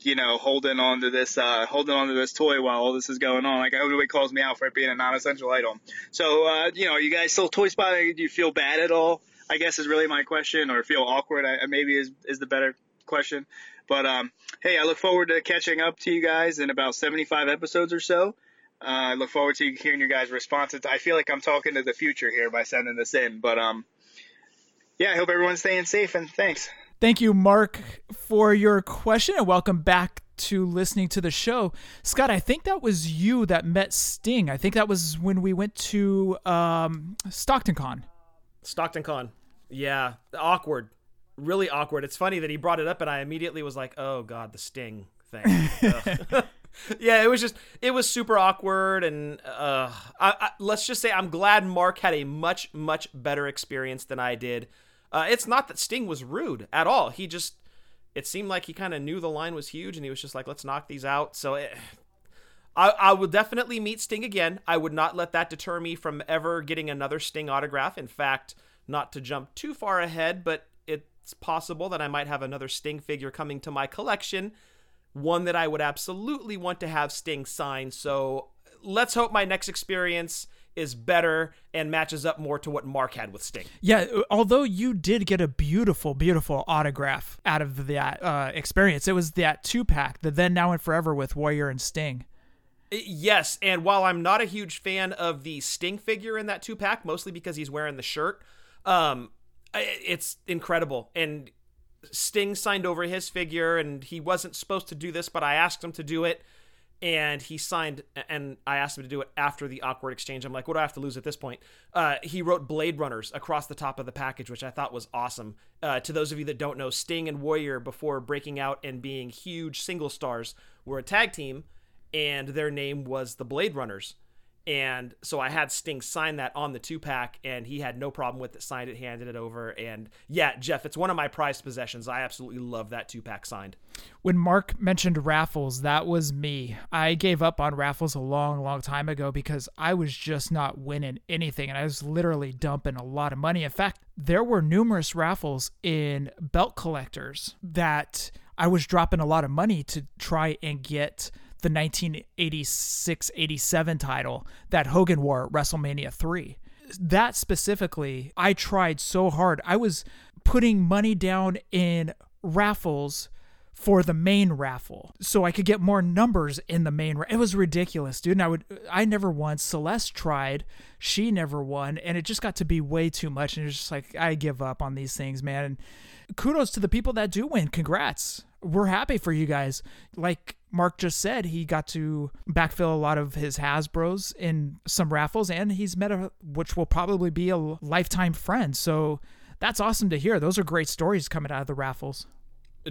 you know, holding on to this uh, holding on to this toy while all this is going on. Like I hope nobody calls me out for it being a non-essential item." So, uh, you know, you guys still toy spotting? Do you feel bad at all? I guess is really my question, or feel awkward? I, maybe is is the better question. But um, hey, I look forward to catching up to you guys in about seventy-five episodes or so. Uh, I look forward to hearing your guys' responses. I feel like I'm talking to the future here by sending this in. But um, yeah, I hope everyone's staying safe, and thanks. Thank you, Mark, for your question, and welcome back to listening to the show. Scott, I think that was you that met Sting. I think that was when we went to um, Stockton Con. Stockton Con. Yeah, awkward. Really awkward. It's funny that he brought it up, and I immediately was like, "Oh God, the Sting thing." Yeah, it was just, it was super awkward, and uh, I, I, let's just say I'm glad Mark had a much, much better experience than I did. Uh, it's not that Sting was rude at all. He just, it seemed like he kind of knew the line was huge, and he was just like, "Let's knock these out." So it, I, I will definitely meet Sting again. I would not let that deter me from ever getting another Sting autograph. In fact, not to jump too far ahead, but it's possible that I might have another Sting figure coming to my collection, one that I would absolutely want to have Sting sign. So let's hope my next experience is better and matches up more to what Mark had with Sting. Yeah, although you did get a beautiful, beautiful autograph out of that uh, experience. It was that two-pack, the Then, Now, and Forever with Warrior and Sting. Yes, and while I'm not a huge fan of the Sting figure in that two-pack, mostly because he's wearing the shirt, um... it's incredible. And Sting signed over his figure, and he wasn't supposed to do this, but I asked him to do it, and he signed, and I asked him to do it after the awkward exchange. I'm like, what do I have to lose at this point? Uh, he wrote Blade Runners across the top of the package, which I thought was awesome. Uh, to those of you that don't know, Sting and Warrior, before breaking out and being huge single stars, were a tag team, and their name was the Blade Runners. And so I had Sting sign that on the two-pack, and he had no problem with it, signed it, handed it over. And yeah, Jeff, it's one of my prized possessions. I absolutely love that two-pack signed. When Mark mentioned raffles, that was me. I gave up on raffles a long, long time ago because I was just not winning anything, and I was literally dumping a lot of money. In fact, there were numerous raffles in belt collectors that I was dropping a lot of money to try and get the nineteen eighty-six eighty-seven title that Hogan wore at WrestleMania three. That specifically, I tried so hard. I was putting money down in raffles for the main raffle so I could get more numbers in the main raffle. It was ridiculous, dude. And I would, I never won. Celeste tried. She never won. And it just got to be way too much. And it was just like, I give up on these things, man. And kudos to the people that do win. Congrats. We're happy for you guys. Like Mark just said, he got to backfill a lot of his Hasbros in some raffles, and he's met a, which will probably be a lifetime friend. So that's awesome to hear. Those are great stories coming out of the raffles.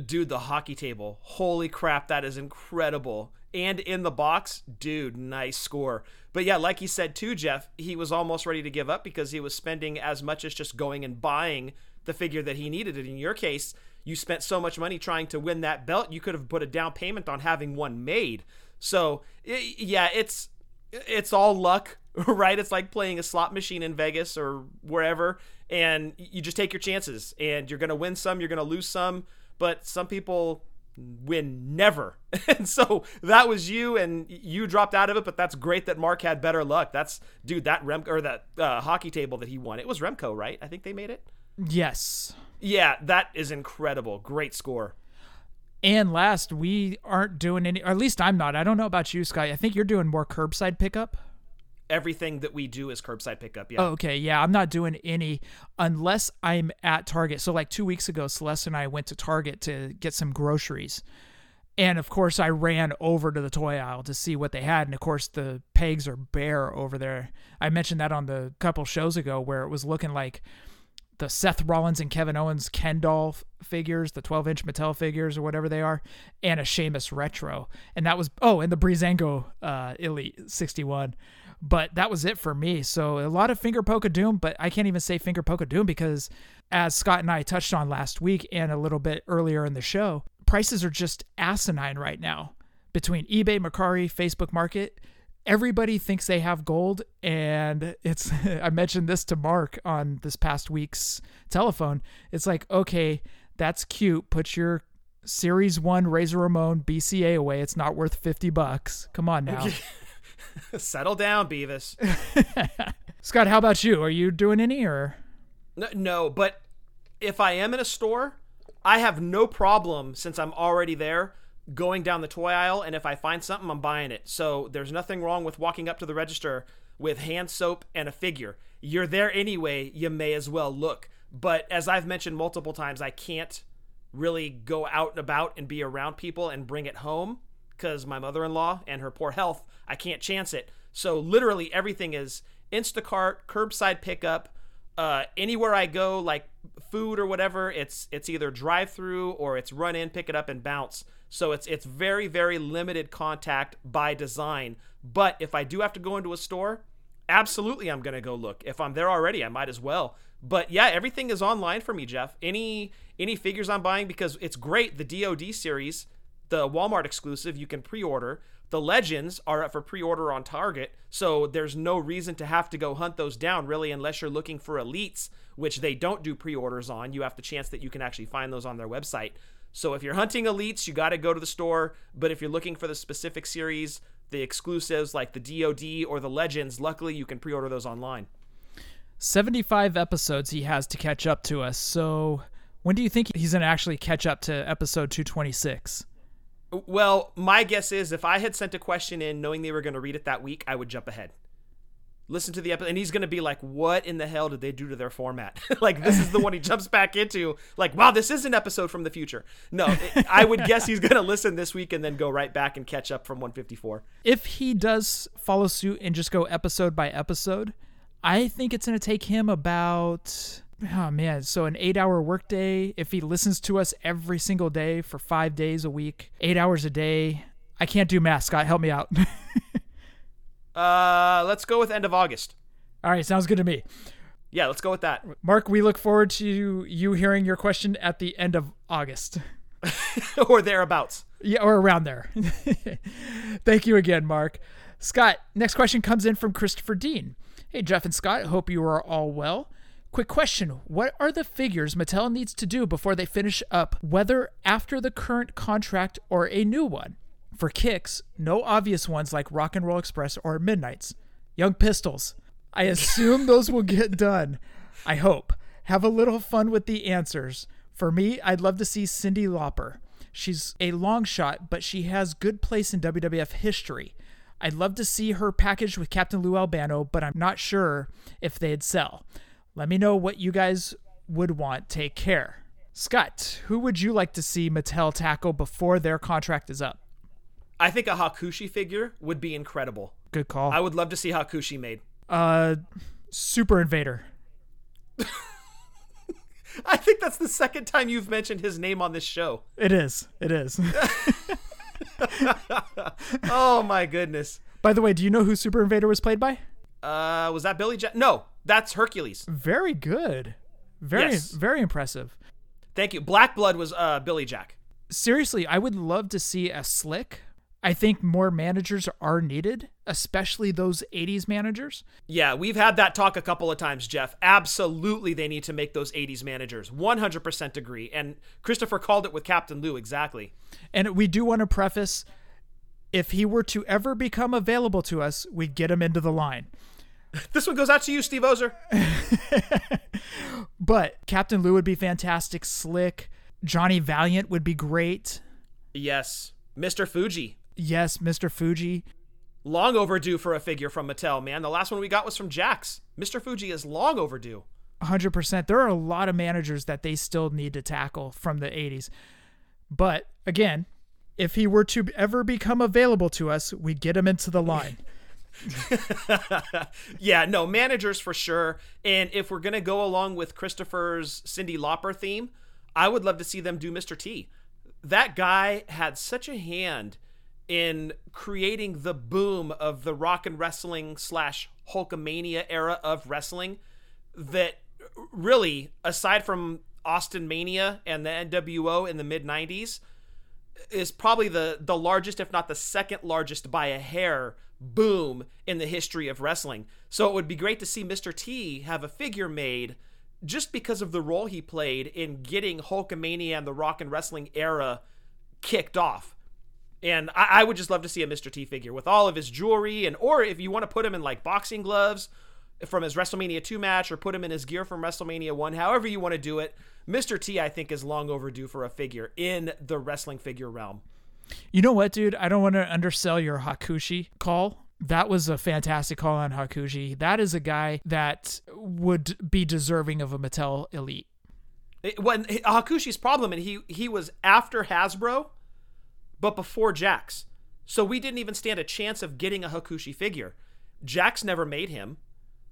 Dude, the hockey table. Holy crap, that is incredible. And in the box, dude, nice score. But yeah, like he said too, Jeff, he was almost ready to give up because he was spending as much as just going and buying the figure that he needed. And in your case, you spent so much money trying to win that belt, you could have put a down payment on having one made. So, it, yeah, it's it's all luck, right? It's like playing a slot machine in Vegas or wherever, and you just take your chances, and you're going to win some, you're going to lose some, but some people win never. And so that was you, and you dropped out of it, but that's great that Mark had better luck. That's, dude, that Remco, or that uh, hockey table that he won, it was Remco, right? I think they made it? Yes. Yeah, that is incredible. Great score. And last, we aren't doing any, or at least I'm not. I don't know about you, Scott. I think you're doing more curbside pickup. Everything that we do is curbside pickup, yeah. Oh, okay, yeah, I'm not doing any unless I'm at Target. So like two weeks ago, Celeste and I went to Target to get some groceries. And of course, I ran over to the toy aisle to see what they had. And of course, the pegs are bare over there. I mentioned that on the couple shows ago where it was looking like the Seth Rollins and Kevin Owens Ken doll figures, the twelve-inch Mattel figures or whatever they are, and a Sheamus retro. And that was, oh, and the Breezango uh, Elite sixty-one. But that was it for me. So a lot of finger poke of doom, but I can't even say finger poke of doom because as Scott and I touched on last week and a little bit earlier in the show, prices are just asinine right now. Between eBay, Mercari, Facebook Market, everybody thinks they have gold, and it's I mentioned this to Mark on this past week's telephone. It's like, okay, that's cute. Put your Series one Razor Ramon B C A away. It's not worth fifty bucks. Come on now. Settle down, Beavis. Scott, how about you? Are you doing any or? No, no, but if I am in a store, I have no problem since I'm already there going down the toy aisle, and if I find something, I'm buying it. So there's nothing wrong with walking up to the register with hand soap and a figure. You're there anyway, you may as well look. But as I've mentioned multiple times, I can't really go out and about and be around people and bring it home because my mother-in-law and her poor health, I can't chance it. So literally everything is Instacart, curbside pickup, uh, anywhere I go, like food or whatever, it's it's either drive-through or it's run-in, pick it up, and bounce. So it's it's very, very limited contact by design. But if I do have to go into a store, absolutely I'm going to go look. If I'm there already, I might as well. But yeah, everything is online for me, Jeff. Any any figures I'm buying, because it's great. The D O D series, the Walmart exclusive, you can pre-order. The Legends are up for pre-order on Target, so there's no reason to have to go hunt those down, really, unless you're looking for Elites, which they don't do pre-orders on. You have the chance that you can actually find those on their website. So if you're hunting Elites, you got to go to the store. But if you're looking for the specific series, the exclusives like the D O D or the Legends, luckily you can pre-order those online. seventy-five episodes he has to catch up to us. So when do you think he's going to actually catch up to episode two twenty-six? Well, my guess is if I had sent a question in knowing they were going to read it that week, I would jump ahead. Listen to the episode, and he's going to be like, what in the hell did they do to their format? Like, this is the one he jumps back into. Like, wow, this is an episode from the future. No, it, I would guess he's going to listen this week and then go right back and catch up from one fifty-four. If he does follow suit and just go episode by episode, I think it's going to take him about, oh man, so an eight-hour workday. If he listens to us every single day for five days a week, eight hours a day, I can't do math, Scott, help me out. Uh, let's go with end of August. All right, sounds good to me. Yeah, let's go with that. Mark, we look forward to you hearing your question at the end of August. Or thereabouts. Yeah, or around there. Thank you again, Mark. Scott, next question comes in from Christopher Dean. Hey, Jeff and Scott, hope you are all well. Quick question. What are the figures Mattel needs to do before they finish up, whether after the current contract or a new one? For kicks, no obvious ones like Rock and Roll Express or Midnight's. Young Pistols. I assume those will get done. I hope. Have a little fun with the answers. For me, I'd love to see Cyndi Lauper. She's a long shot, but she has good place in W W F history. I'd love to see her packaged with Captain Lou Albano, but I'm not sure if they'd sell. Let me know what you guys would want. Take care. Scott, who would you like to see Mattel tackle before their contract is up? I think a Hakushi figure would be incredible. Good call. I would love to see Hakushi made. Uh, Super Invader. I think that's the second time you've mentioned his name on this show. It is. It is. Oh, my goodness. By the way, do you know who Super Invader was played by? Uh, was that Billy Jack? No, that's Hercules. Very good. Very, yes. Very impressive. Thank you. Black Blood was uh, Billy Jack. Seriously, I would love to see a Slick. I think more managers are needed, especially those eighties managers. Yeah, we've had that talk a couple of times, Jeff. Absolutely, they need to make those eighties managers. one hundred percent agree. And Christopher called it with Captain Lou, exactly. And we do want to preface, if he were to ever become available to us, we'd get him into the line. This one goes out to you, Steve Ozer. But Captain Lou would be fantastic. Slick. Johnny Valiant would be great. Yes. Mister Fuji. Yes, Mister Fuji. Long overdue for a figure from Mattel, man. The last one we got was from Jax. Mister Fuji is long overdue. one hundred percent. There are a lot of managers that they still need to tackle from the eighties. But, again, if he were to ever become available to us, we'd get him into the line. Yeah, no, managers for sure. And if we're going to go along with Christopher's Cyndi Lauper theme, I would love to see them do Mister T. That guy had such a hand in creating the boom of the rock and wrestling slash Hulkamania era of wrestling that really, aside from Austin Mania and the N W O in the mid nineties, is probably the, the largest, if not the second largest by a hair, boom in the history of wrestling. So it would be great to see Mister T have a figure made just because of the role he played in getting Hulkamania and the rock and wrestling era kicked off. And I, I would just love to see a Mister T figure with all of his jewelry, and or if you want to put him in like boxing gloves from his WrestleMania two match, or put him in his gear from WrestleMania one, however you want to do it. Mister T, I think, is long overdue for a figure in the wrestling figure realm. You know what, dude? I don't want to undersell your Hakushi call. That was a fantastic call on Hakushi. That is a guy that would be deserving of a Mattel Elite. It, when Hakushi's problem, and he, he was after Hasbro, but before Jax. So we didn't even stand a chance of getting a Hakushi figure. Jax never made him.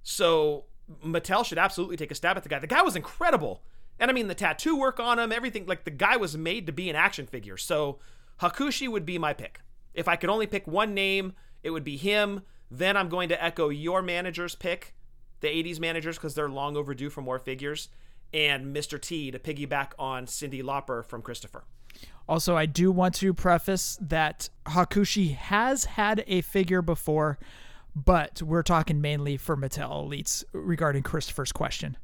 So Mattel should absolutely take a stab at the guy. The guy was incredible. And I mean, the tattoo work on him, everything. Like, the guy was made to be an action figure. So Hakushi would be my pick. If I could only pick one name, it would be him. Then I'm going to echo your manager's pick, the eighties managers, because they're long overdue for more figures, and Mister T to piggyback on Cyndi Lauper from Christopher. Also, I do want to preface that Hakushi has had a figure before, but we're talking mainly for Mattel Elites regarding Christopher's question.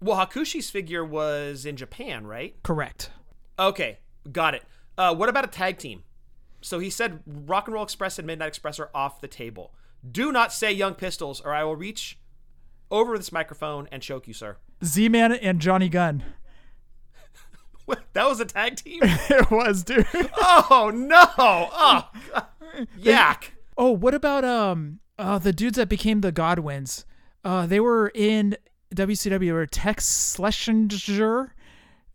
Well, Hakushi's figure was in Japan, right? Correct. Okay, got it. Uh, what about a tag team? So he said Rock and Roll Express and Midnight Express are off the table. Do not say Young Pistols, or I will reach over this microphone and choke you, sir. Z-Man and Johnny Gunn. What? That was a tag team? It was, dude. Oh, no. Oh, yak. They, oh, what about um uh, the dudes that became the Godwins? Uh, they were in W C W, or Tex Schlesinger.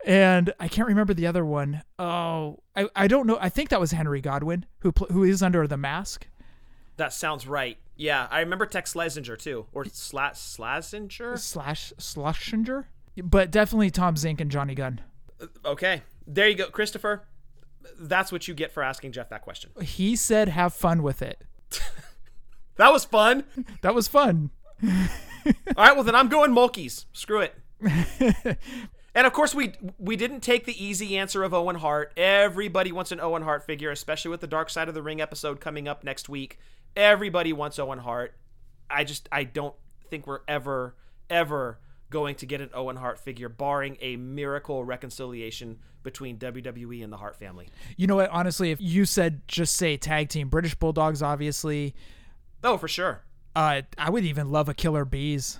And I can't remember the other one. Oh, I, I don't know. I think that was Henry Godwin, who pl- who is under the mask. That sounds right. Yeah, I remember Tex Schlesinger, too. Or Sla- Schlesinger? Slash Schlesinger? But definitely Tom Zink and Johnny Gunn. Okay. There you go, Christopher. That's what you get for asking Jeff that question. He said have fun with it. That was fun. That was fun. All right, well, then I'm going Mulkeys. Screw it. And, of course, we we didn't take the easy answer of Owen Hart. Everybody wants an Owen Hart figure, especially with the Dark Side of the Ring episode coming up next week. Everybody wants Owen Hart. I just I don't think we're ever, ever going to get an Owen Hart figure, barring a miracle reconciliation between W W E and the Hart family. You know what? Honestly, if you said just say tag team, British Bulldogs, obviously. Oh, for sure. Uh, I would even love a Killer Bees.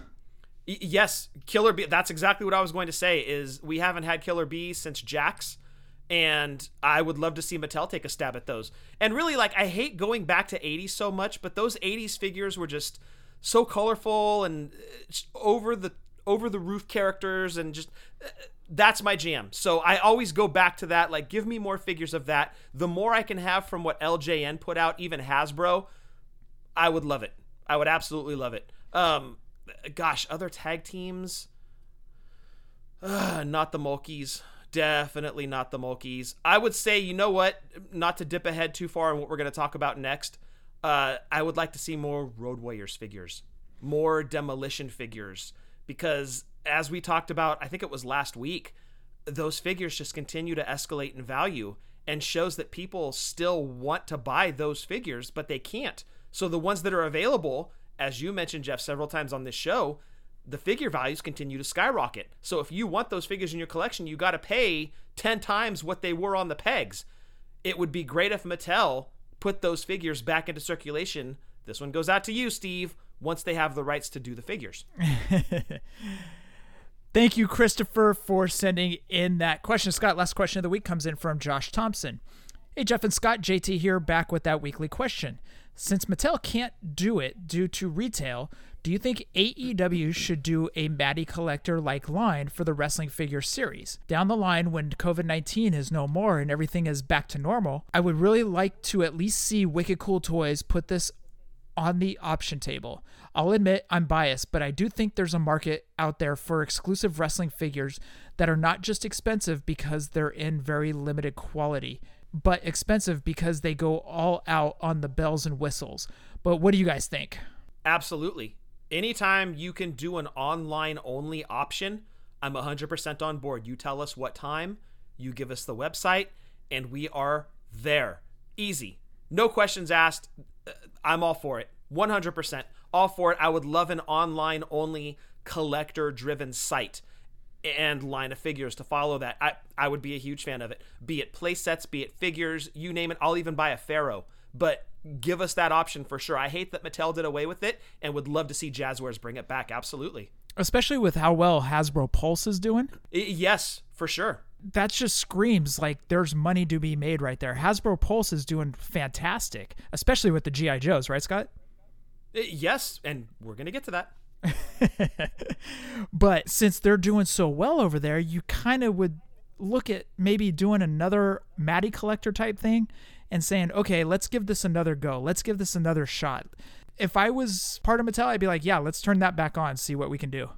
Y- yes, Killer Bee. That's exactly what I was going to say, is we haven't had Killer Bees since Jax, and I would love to see Mattel take a stab at those. And really, like, I hate going back to eighties so much, but those eighties figures were just so colorful and over the over the roof characters, and just uh, that's my jam. So I always go back to that. Like, give me more figures of that. The more I can have from what L J N put out, even Hasbro, I would love it. I would absolutely love it. Um, gosh, other tag teams, Ugh, not the Mulkeys. Definitely not the Mulkeys. I would say, you know what, not to dip ahead too far on what we're going to talk about next, uh, I would like to see more Road Warriors figures, more Demolition figures, because as we talked about, I think it was last week, those figures just continue to escalate in value, and shows that people still want to buy those figures, but they can't. So the ones that are available, as you mentioned, Jeff, several times on this show, the figure values continue to skyrocket. So if you want those figures in your collection, you got to pay ten times what they were on the pegs. It would be great if Mattel put those figures back into circulation. This one goes out to you, Steve, once they have the rights to do the figures. Thank you, Christopher, for sending in that question. Scott, last question of the week comes in from Josh Thompson. Hey, Jeff and Scott, J T here, back with that weekly question. Since Mattel can't do it due to retail, do you think A E W should do a Matty Collector-like line for the wrestling figure series? Down the line, when covid nineteen is no more and everything is back to normal, I would really like to at least see Wicked Cool Toys put this on the option table. I'll admit I'm biased, but I do think there's a market out there for exclusive wrestling figures that are not just expensive because they're in very limited quality, but expensive because they go all out on the bells and whistles. But what do you guys think? Absolutely. Anytime you can do an online only option, I'm one hundred percent on board. You tell us what time, you give us the website, and we are there. Easy. No questions asked. I'm all for it. one hundred percent. All for it. I would love an online only collector driven site and line of figures to follow that. I, I would be a huge fan of it. Be it play sets, be it figures, you name it. I'll even buy a Pharaoh. But give us that option for sure. I hate that Mattel did away with it, and would love to see Jazzwares bring it back. Absolutely. Especially with how well Hasbro Pulse is doing. Yes, for sure. That just screams like there's money to be made right there. Hasbro Pulse is doing fantastic, especially with the G I. Joes, right, Scott? Yes, and we're going to get to that. But since they're doing so well over there, you kind of would look at maybe doing another Matty Collector type thing and saying, okay, let's give this another go. Let's give this another shot. If I was part of Mattel, I'd be like, yeah, let's turn that back on, see what we can do.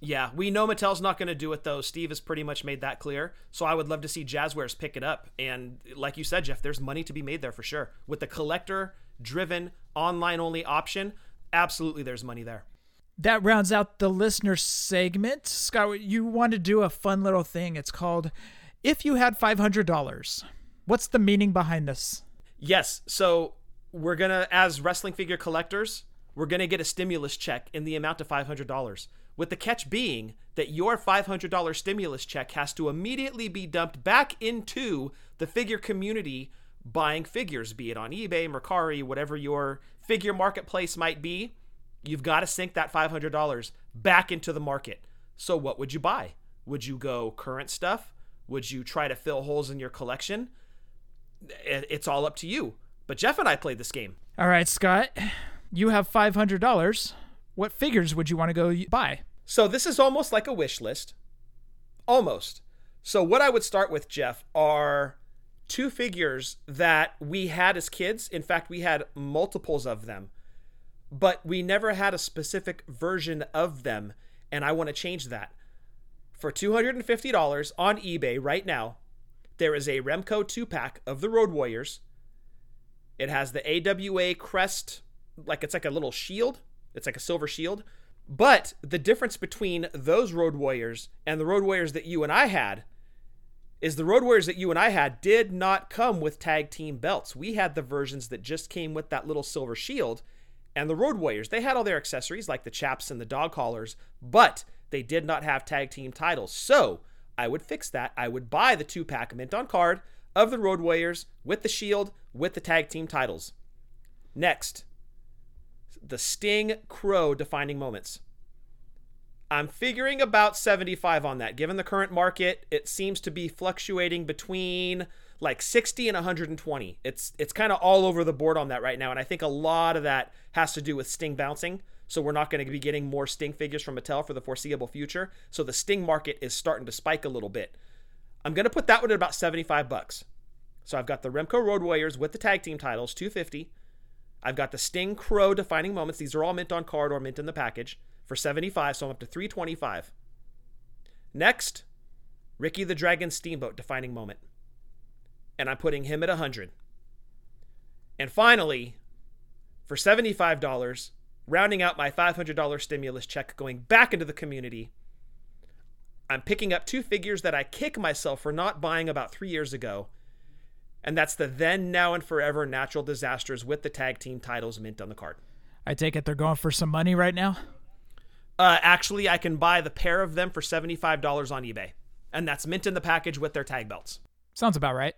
Yeah, we know Mattel's not going to do it, though. Steve has pretty much made that clear. So I would love to see Jazzwares pick it up. And like you said, Jeff, there's money to be made there for sure. With the collector-driven, online-only option, absolutely there's money there. That rounds out the listener segment. Scott, you want to do a fun little thing. It's called, If You Had five hundred dollars. What's the meaning behind this? Yes. So we're going to, as wrestling figure collectors, we're going to get a stimulus check in the amount of five hundred dollars. With the catch being that your five hundred dollars stimulus check has to immediately be dumped back into the figure community buying figures, be it on eBay, Mercari, whatever your figure marketplace might be. You've got to sink that five hundred dollars back into the market. So what would you buy? Would you go current stuff? Would you try to fill holes in your collection? It's all up to you. But Jeff and I played this game. All right, Scott, you have five hundred dollars. What figures would you want to go buy? So this is almost like a wish list. Almost. So what I would start with, Jeff, are two figures that we had as kids. In fact, we had multiples of them, but we never had a specific version of them, and I want to change that. For two hundred fifty dollars on eBay right now, there is a Remco two-pack of the Road Warriors. It has the A W A crest like it's like a little shield. It's like a silver shield. But the difference between those Road Warriors and the Road Warriors that you and I had is the Road Warriors that you and I had did not come with tag team belts. We had the versions that just came with that little silver shield. And the Road Warriors, they had all their accessories like the chaps and the dog collars, but they did not have tag team titles. So I would fix that. I would buy the two-pack mint on card of the Road Warriors with the shield, with the tag team titles. Next, the Sting Crow defining moments. I'm figuring about seventy-five on that. Given the current market, it seems to be fluctuating between like sixty and one hundred twenty. It's it's kind of all over the board on that right now, and I think a lot of that has to do with Sting bouncing. So we're not going to be getting more Sting figures from Mattel for the foreseeable future. So the Sting market is starting to spike a little bit. I'm going to put that one at about seventy-five bucks. So I've got the Remco Road Warriors with the tag team titles, two hundred fifty. I've got the Sting Crow defining moments. These are all mint on card or mint in the package for seventy-five, so I'm up to three hundred twenty-five. Next, Ricky the Dragon Steamboat defining moment. And I'm putting him at one hundred. And finally, for seventy-five dollars, rounding out my five hundred dollars stimulus check going back into the community, I'm picking up two figures that I kick myself for not buying about three years ago. And that's the Then, Now, and Forever Natural Disasters with the tag team titles mint on the card. I take it they're going for some money right now? Uh, actually, I can buy the pair of them for seventy-five dollars on eBay. And that's mint in the package with their tag belts. Sounds about right.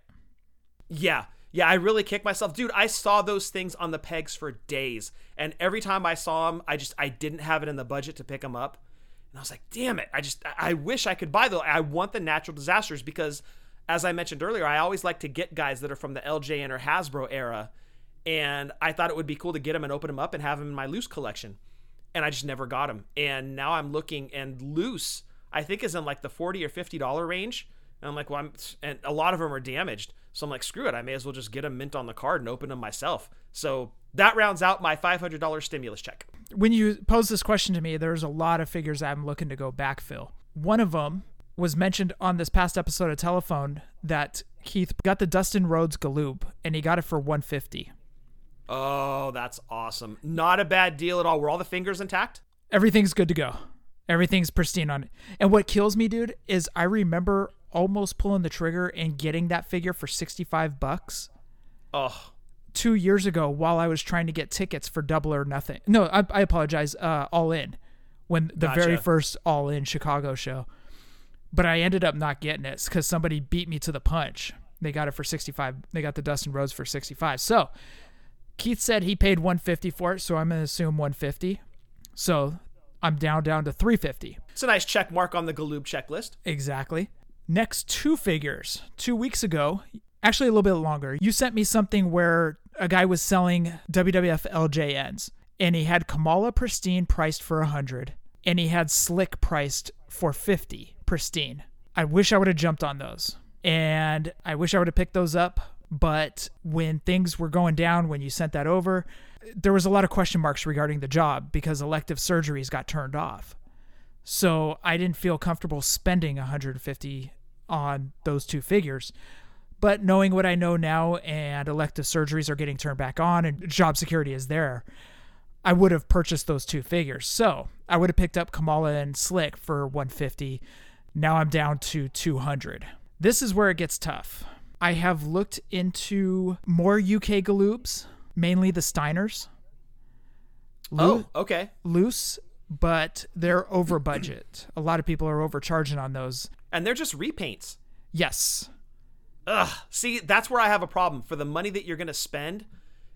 Yeah. Yeah, I really kicked myself. Dude, I saw those things on the pegs for days. And every time I saw them, I just, I didn't have it in the budget to pick them up. And I was like, damn it. I just, I wish I could buy those. I want the Natural Disasters because, as I mentioned earlier, I always like to get guys that are from the L J N or Hasbro era. And I thought it would be cool to get them and open them up and have them in my loose collection. And I just never got them. And now I'm looking, and loose, I think, is in like the forty dollars or fifty dollars range. And I'm like, well, I'm, and a lot of them are damaged. So I'm like, screw it. I may as well just get a mint on the card and open them myself. So that rounds out my five hundred dollars stimulus check. When you pose this question to me, there's a lot of figures I'm looking to go backfill. One of them was mentioned on this past episode of Telephone that Keith got the Dustin Rhodes Galoob, and he got it for one hundred fifty dollars. Oh, that's awesome. Not a bad deal at all. Were all the fingers intact? Everything's good to go. Everything's pristine on it. And what kills me, dude, is I remember almost pulling the trigger and getting that figure for sixty-five bucks. Oh, two years ago while I was trying to get tickets for Double or Nothing. No, I, I apologize. Uh, All In, when the gotcha. very first All In Chicago show, but I ended up not getting it because somebody beat me to the punch. They got it for sixty-five. They got the Dustin Rhodes for sixty-five. So Keith said he paid one hundred fifty for it. So I'm going to assume one hundred fifty. So I'm down, down to three hundred fifty. It's a nice check mark on the Galoob checklist. Exactly. Next two figures, two weeks ago, actually a little bit longer, you sent me something where a guy was selling W W F L J Ns, and he had Kamala Pristine priced for one hundred, and he had Slick priced for fifty Pristine. I wish I would have jumped on those, and I wish I would have picked those up, but when things were going down, when you sent that over, there was a lot of question marks regarding the job because elective surgeries got turned off. So I didn't feel comfortable spending one hundred fifty on those two figures. But knowing what I know now, and elective surgeries are getting turned back on and job security is there, I would have purchased those two figures. So I would have picked up Kamala and Slick for one hundred fifty. Now I'm down to two hundred. This is where it gets tough. I have looked into more U K Galoobs, mainly the Steiners. Lo- oh, okay. Loose. But they're over budget. A lot of people are overcharging on those. And they're just repaints. Yes. Ugh. See, that's where I have a problem. For the money that you're going to spend,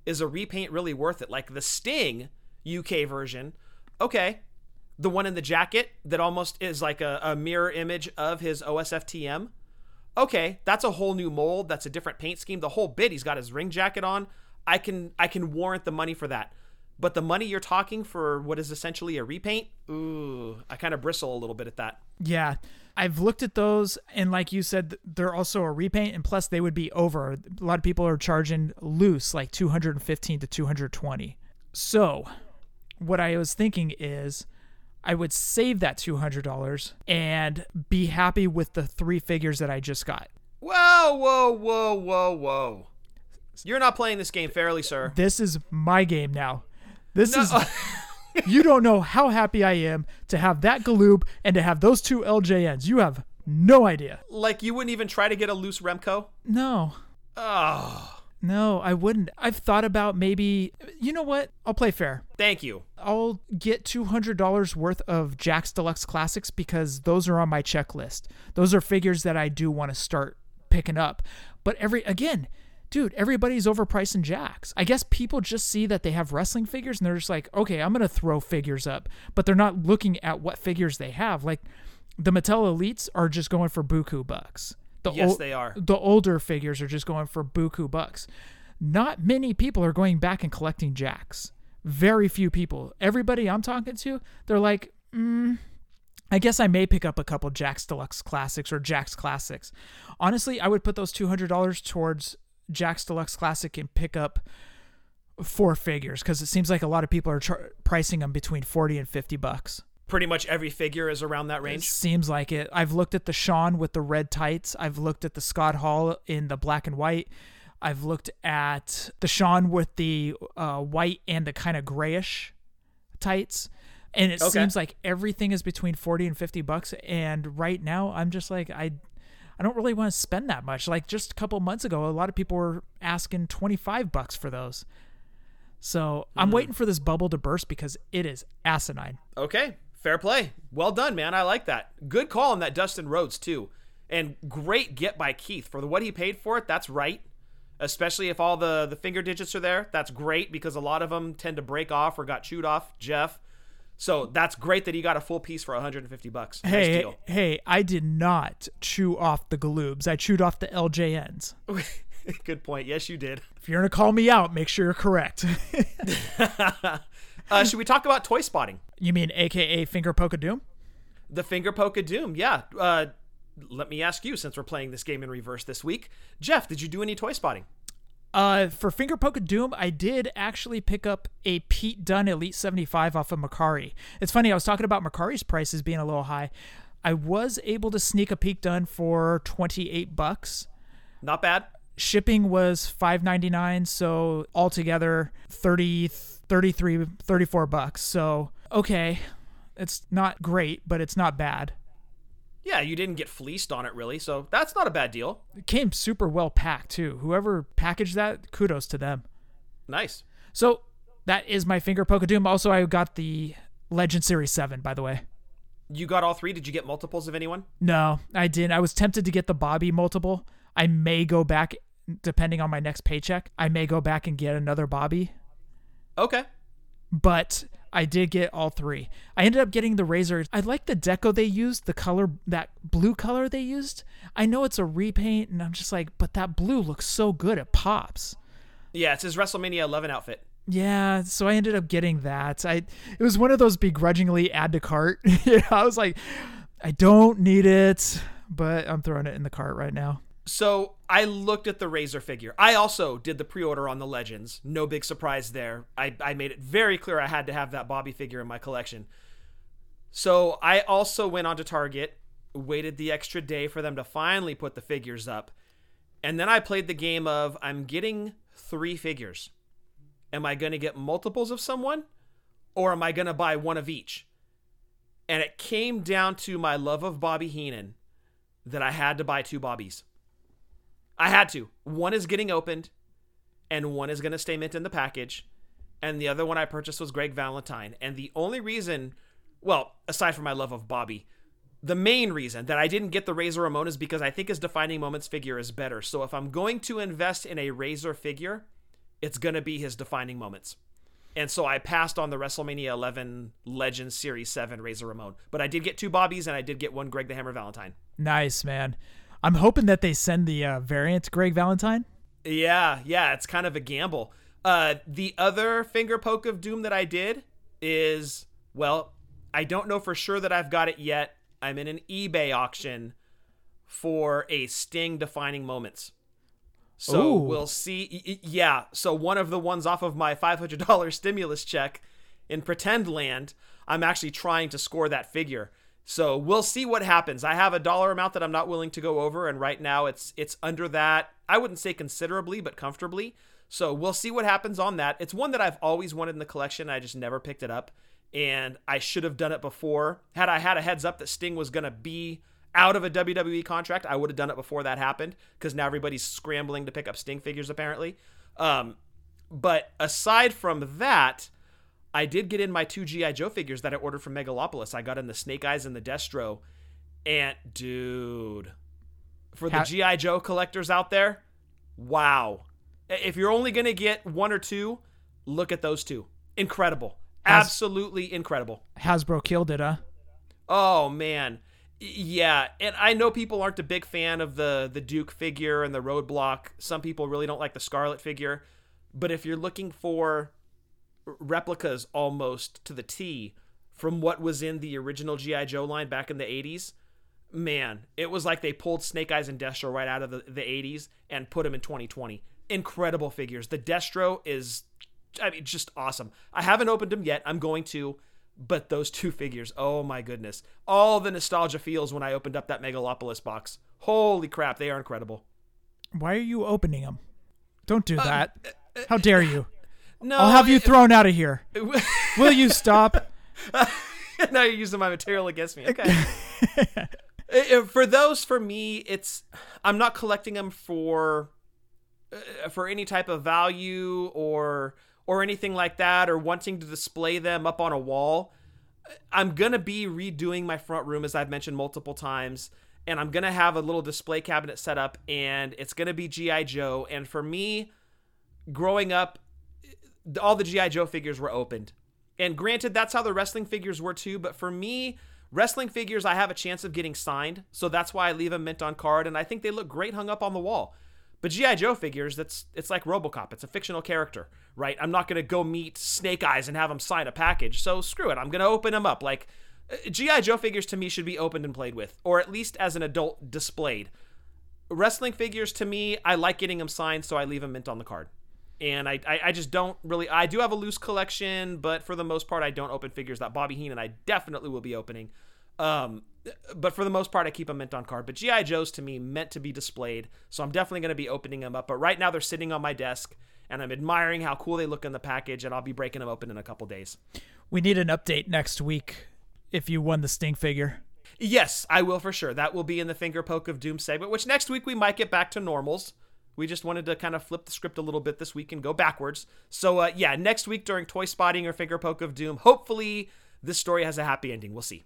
is a repaint really worth it? Like the Sting U K version. Okay. The one in the jacket that almost is like a, a mirror image of his O S F T M. Okay. That's a whole new mold. That's a different paint scheme. The whole bit. He's got his ring jacket on. I can I can warrant the money for that. But the money you're talking for what is essentially a repaint, ooh, I kind of bristle a little bit at that. Yeah, I've looked at those, and like you said, they're also a repaint, and plus they would be over. A lot of people are charging loose, like two hundred fifteen to two hundred twenty. So what I was thinking is I would save that two hundred dollars and be happy with the three figures that I just got. Whoa, whoa, whoa, whoa, whoa. You're not playing this game fairly, sir. This is my game now. This no. is, you don't know how happy I am to have that Galoob and to have those two L J Ns. You have no idea. Like, you wouldn't even try to get a loose Remco? No. Oh. No, I wouldn't. I've thought about maybe, you know what? I'll play fair. Thank you. I'll get two hundred dollars worth of Jack's Deluxe Classics because those are on my checklist. Those are figures that I do want to start picking up. But every, again, dude, everybody's overpricing Jack's. I guess people just see that they have wrestling figures and they're just like, okay, I'm going to throw figures up. But they're not looking at what figures they have. Like, the Mattel Elites are just going for buku bucks. The yes, o- they are. The older figures are just going for buku bucks. Not many people are going back and collecting Jacks. Very few people. Everybody I'm talking to, they're like, mm, I guess I may pick up a couple Jack's Deluxe Classics or Jack's Classics. Honestly, I would put those two hundred dollars towards Jack's Deluxe Classic and pick up four figures because it seems like a lot of people are char- pricing them between forty and fifty bucks. Pretty much every figure is around that range. It seems like it. I've looked at the Shawn with the red tights. I've looked at the Scott Hall in the black and white. I've looked at the Shawn with the uh, white and the kind of grayish tights. And it okay. seems like everything is between forty and fifty bucks. And right now I'm just like, I, I don't really want to spend that much. Like, just a couple months ago, a lot of people were asking twenty-five bucks for those. So I'm mm. waiting for this bubble to burst because it is asinine. Okay. Fair play. Well done, man. I like that. Good call on that Dustin Rhodes, too. And great get by Keith. For what he paid for it, that's right. Especially if all the, the finger digits are there. That's great because a lot of them tend to break off or got chewed off, Jeff. So that's great that he got a full piece for one hundred fifty bucks. Hey, nice deal. Hey, I did not chew off the Galoobs. I chewed off the L J Ns. Good point. Yes, you did. If you're going to call me out, make sure you're correct. Uh, should we talk about toy spotting? You mean A K A Finger Poke of Doom? The Finger Poke of Doom, yeah. Uh, let me ask you, since we're playing this game in reverse this week. Jeff, did you do any toy spotting? Uh, for Finger Poke of Doom, I did actually pick up a Pete Dunne Elite seventy-five off of Mercari. It's funny, I was talking about Mercari's prices being a little high. I was able to sneak a Pete Dunne for twenty-eight bucks. Not bad. Shipping was five ninety-nine, so altogether thirty, thirty-three, thirty-four bucks. So, okay, it's not great, but it's not bad. Yeah, you didn't get fleeced on it, really, so that's not a bad deal. It came super well packed, too. Whoever packaged that, kudos to them. Nice. So, that is my Finger Poke of Doom. Also, I got the Legend Series seven, by the way. You got all three? Did you get multiples of anyone? No, I didn't. I was tempted to get the Bobby multiple. I may go back... depending on my next paycheck, I may go back and get another Bobby. Okay. But I did get all three. I ended up getting the Razor. I like the deco they used, the color, that blue color they used. I know it's a repaint, and I'm just like, but that blue looks so good. It pops. Yeah, it's his WrestleMania eleven outfit. Yeah, so I ended up getting that. I It was one of those begrudgingly add to cart. You know, I was like, I don't need it, but I'm throwing it in the cart right now. So I looked at the Razor figure. I also did the pre-order on the Legends. No big surprise there. I, I made it very clear I had to have that Bobby figure in my collection. So I also went on to Target, waited the extra day for them to finally put the figures up. And then I played the game of, I'm getting three figures. Am I going to get multiples of someone? Or am I going to buy one of each? And it came down to my love of Bobby Heenan that I had to buy two Bobbies. I had to. One is getting opened, and one is going to stay mint in the package, and the other one I purchased was Greg Valentine. And the only reason, well, aside from my love of Bobby, the main reason that I didn't get the Razor Ramon is because I think his Defining Moments figure is better. So if I'm going to invest in a Razor figure, it's going to be his Defining Moments. And so I passed on the WrestleMania eleven Legends Series seven Razor Ramon. But I did get two Bobbies, and I did get one Greg the Hammer Valentine. Nice, man. I'm hoping that they send the uh, variant Greg Valentine. Yeah, yeah, it's kind of a gamble. Uh, the other Finger Poke of Doom that I did is, well, I don't know for sure that I've got it yet. I'm in an eBay auction for a Sting Defining Moments. So Ooh. We'll see. Yeah, so one of the ones off of my five hundred dollars stimulus check in Pretend Land, I'm actually trying to score that figure. So we'll see what happens. I have a dollar amount that I'm not willing to go over, and right now it's it's under that. I wouldn't say considerably, but comfortably. So we'll see what happens on that. It's one that I've always wanted in the collection. I just never picked it up, and I should have done it before. Had I had a heads up that Sting was going to be out of a W W E contract, I would have done it before that happened, because now everybody's scrambling to pick up Sting figures apparently. Um, but aside from that, I did get in my two G I. Joe figures that I ordered from Megalopolis. I got in the Snake Eyes and the Destro. And dude, for the How- G I. Joe collectors out there, wow. If you're only going to get one or two, look at those two. Incredible. Has- Absolutely incredible. Hasbro killed it, huh? Oh, man. Yeah. And I know people aren't a big fan of the, the Duke figure and the Roadblock. Some people really don't like the Scarlet figure. But if you're looking for replicas almost to the T from what was in the original G I. Joe line back in the eighties, man, it was like they pulled Snake Eyes and Destro right out of the, the eighties and put them in twenty twenty. Incredible figures. The Destro is, I mean, just awesome. I haven't opened them yet. I'm going to, but those two figures, oh my goodness. All the nostalgia feels when I opened up that Megalopolis box. Holy crap, they are incredible. Why are you opening them? Don't do that. Uh, How dare you? No, I'll have you it, thrown out of here. It, Will you stop? Now you're using my material against me. Okay. For those, for me, it's I'm not collecting them for uh, for any type of value or or anything like that, or wanting to display them up on a wall. I'm gonna be redoing my front room, as I've mentioned multiple times, and I'm gonna have a little display cabinet set up, and it's gonna be G I. Joe. And for me, growing up, all the G I. Joe figures were opened. And granted, that's how the wrestling figures were too. But for me, wrestling figures, I have a chance of getting signed. So that's why I leave them mint on card. And I think they look great hung up on the wall. But G I. Joe figures, that's it's like RoboCop. It's a fictional character, right? I'm not going to go meet Snake Eyes and have him sign a package. So screw it. I'm going to open them up. Like, G I. Joe figures to me should be opened and played with, or at least as an adult displayed. Wrestling figures, to me, I like getting them signed, so I leave them mint on the card. And I, I, I just don't really, I do have a loose collection, but for the most part, I don't open figures that Bobby Heenan I definitely will be opening. Um, but for the most part, I keep them mint on card. But G I. Joe's, to me, meant to be displayed. So I'm definitely going to be opening them up. But right now they're sitting on my desk and I'm admiring how cool they look in the package, and I'll be breaking them open in a couple days. We need an update next week if you won the Sting figure. Yes, I will for sure. That will be in the Finger Poke of Doom segment, which next week we might get back to normals. We just wanted to kind of flip the script a little bit this week and go backwards. So, uh, yeah, next week during Toy Spotting or Finger Poke of Doom, hopefully this story has a happy ending. We'll see.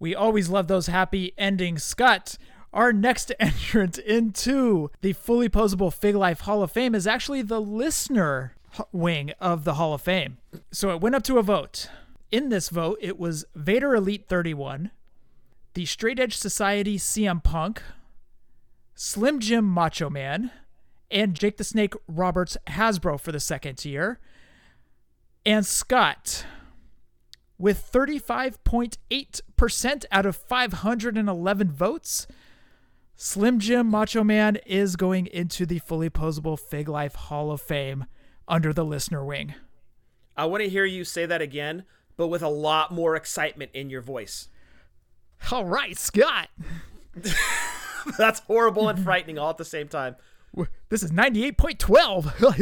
We always love those happy endings. Scott, our next entrant into the Fully Posable Fig Life Hall of Fame is actually the listener wing of the Hall of Fame. So it went up to a vote. In this vote, it was Vader Elite thirty-one, the Straight Edge Society C M Punk, Slim Jim Macho Man, and Jake the Snake Roberts Hasbro for the second year. And Scott, with thirty-five point eight percent out of five hundred eleven votes, Slim Jim Macho Man is going into the Fully Posable Fig Life Hall of Fame under the listener wing. I want to hear you say that again, but with a lot more excitement in your voice. All right, Scott. That's horrible and frightening all at the same time. This is ninety-eight point one two. What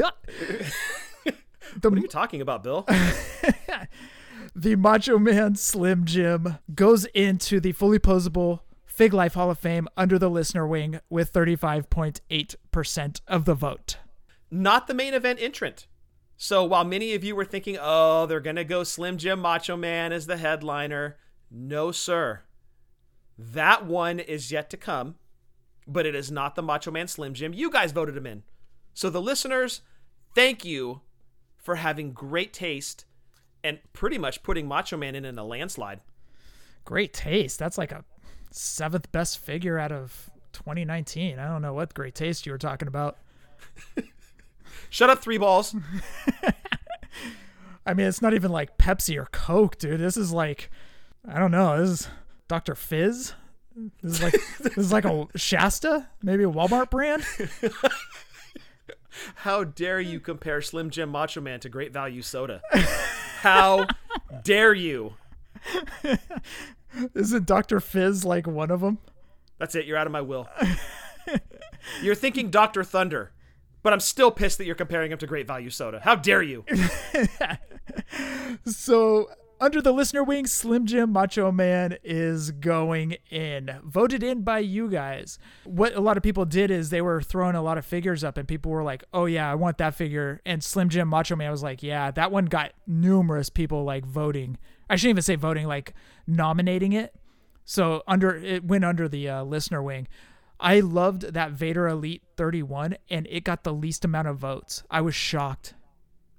are you talking about, Bill? The Macho Man Slim Jim goes into the Fully Posable Fig Life Hall of Fame under the listener wing with thirty-five point eight percent of the vote. Not the main event entrant. So while many of you were thinking, oh, they're going to go Slim Jim Macho Man as the headliner, no, sir. That one is yet to come. But it is not the Macho Man Slim Jim. You guys voted him in. So the listeners, thank you for having great taste and pretty much putting Macho Man in in a landslide. Great taste. That's like a seventh best figure out of twenty nineteen. I don't know what great taste you were talking about. Shut up, three balls. I mean, it's not even like Pepsi or Coke, dude. This is like, I don't know. This is Doctor Fizz. This is like this is like a Shasta, maybe a Walmart brand. How dare you compare Slim Jim Macho Man to Great Value Soda? How dare you? Isn't Doctor Fizz like one of them? That's it. You're out of my will. You're thinking Doctor Thunder. But I'm still pissed that you're comparing him to Great Value Soda. How dare you? So, under the listener wing, Slim Jim Macho Man is going in. Voted in by you guys. What a lot of people did is they were throwing a lot of figures up, and people were like, oh yeah, I want that figure. And Slim Jim Macho Man was like, yeah, that one got numerous people like voting. I shouldn't even say voting, like nominating it. So under it went under the uh, listener wing. I loved that Vader Elite thirty-one, and it got the least amount of votes. I was shocked.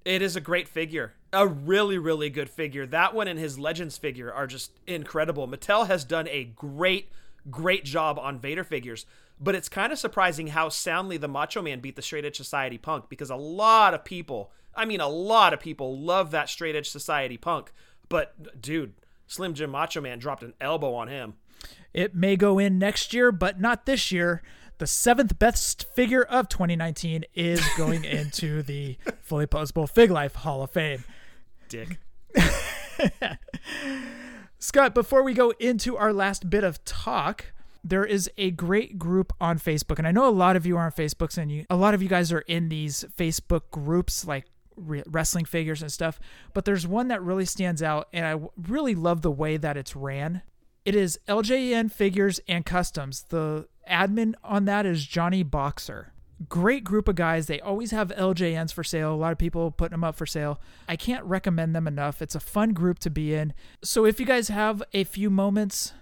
It is a great figure. A really, really good figure. That one and his Legends figure are just incredible. Mattel has done a great, great job on Vader figures, but it's kind of surprising how soundly the Macho Man beat the Straight Edge Society Punk, because a lot of people, I mean, a lot of people love that Straight Edge Society Punk, but dude, Slim Jim Macho Man dropped an elbow on him. It may go in next year, but not this year. The seventh best figure of twenty nineteen is going into the Fully Posable Fig Life Hall of Fame. Dick. Scott, before we go into our last bit of talk, there is a great group on Facebook. And I know a lot of you are on Facebook, and you, a lot of you guys are in these Facebook groups like re- wrestling figures and stuff. But there's one that really stands out, and I w- really love the way that it's ran. It is L J N Figures and Customs. The admin on that is Johnny Boxer. Great group of guys. They always have L J Ns for sale. A lot of people putting them up for sale. I can't recommend them enough. It's a fun group to be in. So if you guys have a few moments,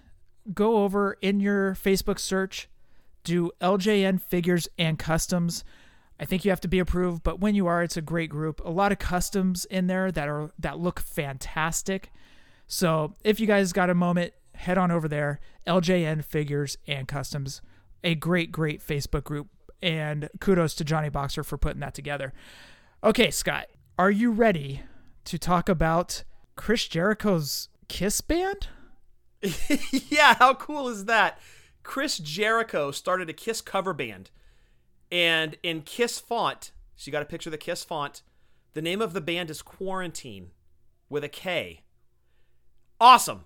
go over in your Facebook search, do L J N Figures and Customs. I think you have to be approved, but when you are, it's a great group. A lot of customs in there that are that look fantastic. So if you guys got a moment, head on over there, L J N Figures and Customs, a great, great Facebook group, and kudos to Johnny Boxer for putting that together. Okay, Scott, are you ready to talk about Chris Jericho's Kiss Band? Yeah, how cool is that? Chris Jericho started a Kiss cover band, and in Kiss font, so you got to picture the Kiss font, the name of the band is Quarantine, with a K. Awesome.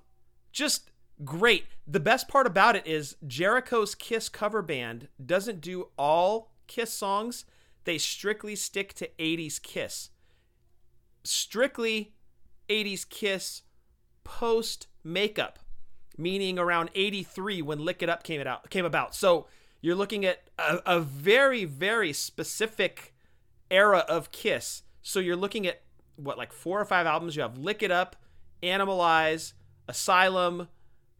Just... great. The best part about it is Jericho's Kiss cover band doesn't do all Kiss songs. They strictly stick to eighties Kiss. Strictly eighties Kiss post-makeup, meaning around eighty-three when Lick It Up came it out came about. So you're looking at a, a very, very specific era of Kiss. So you're looking at, what, like four or five albums? You have Lick It Up, Animalize, Asylum,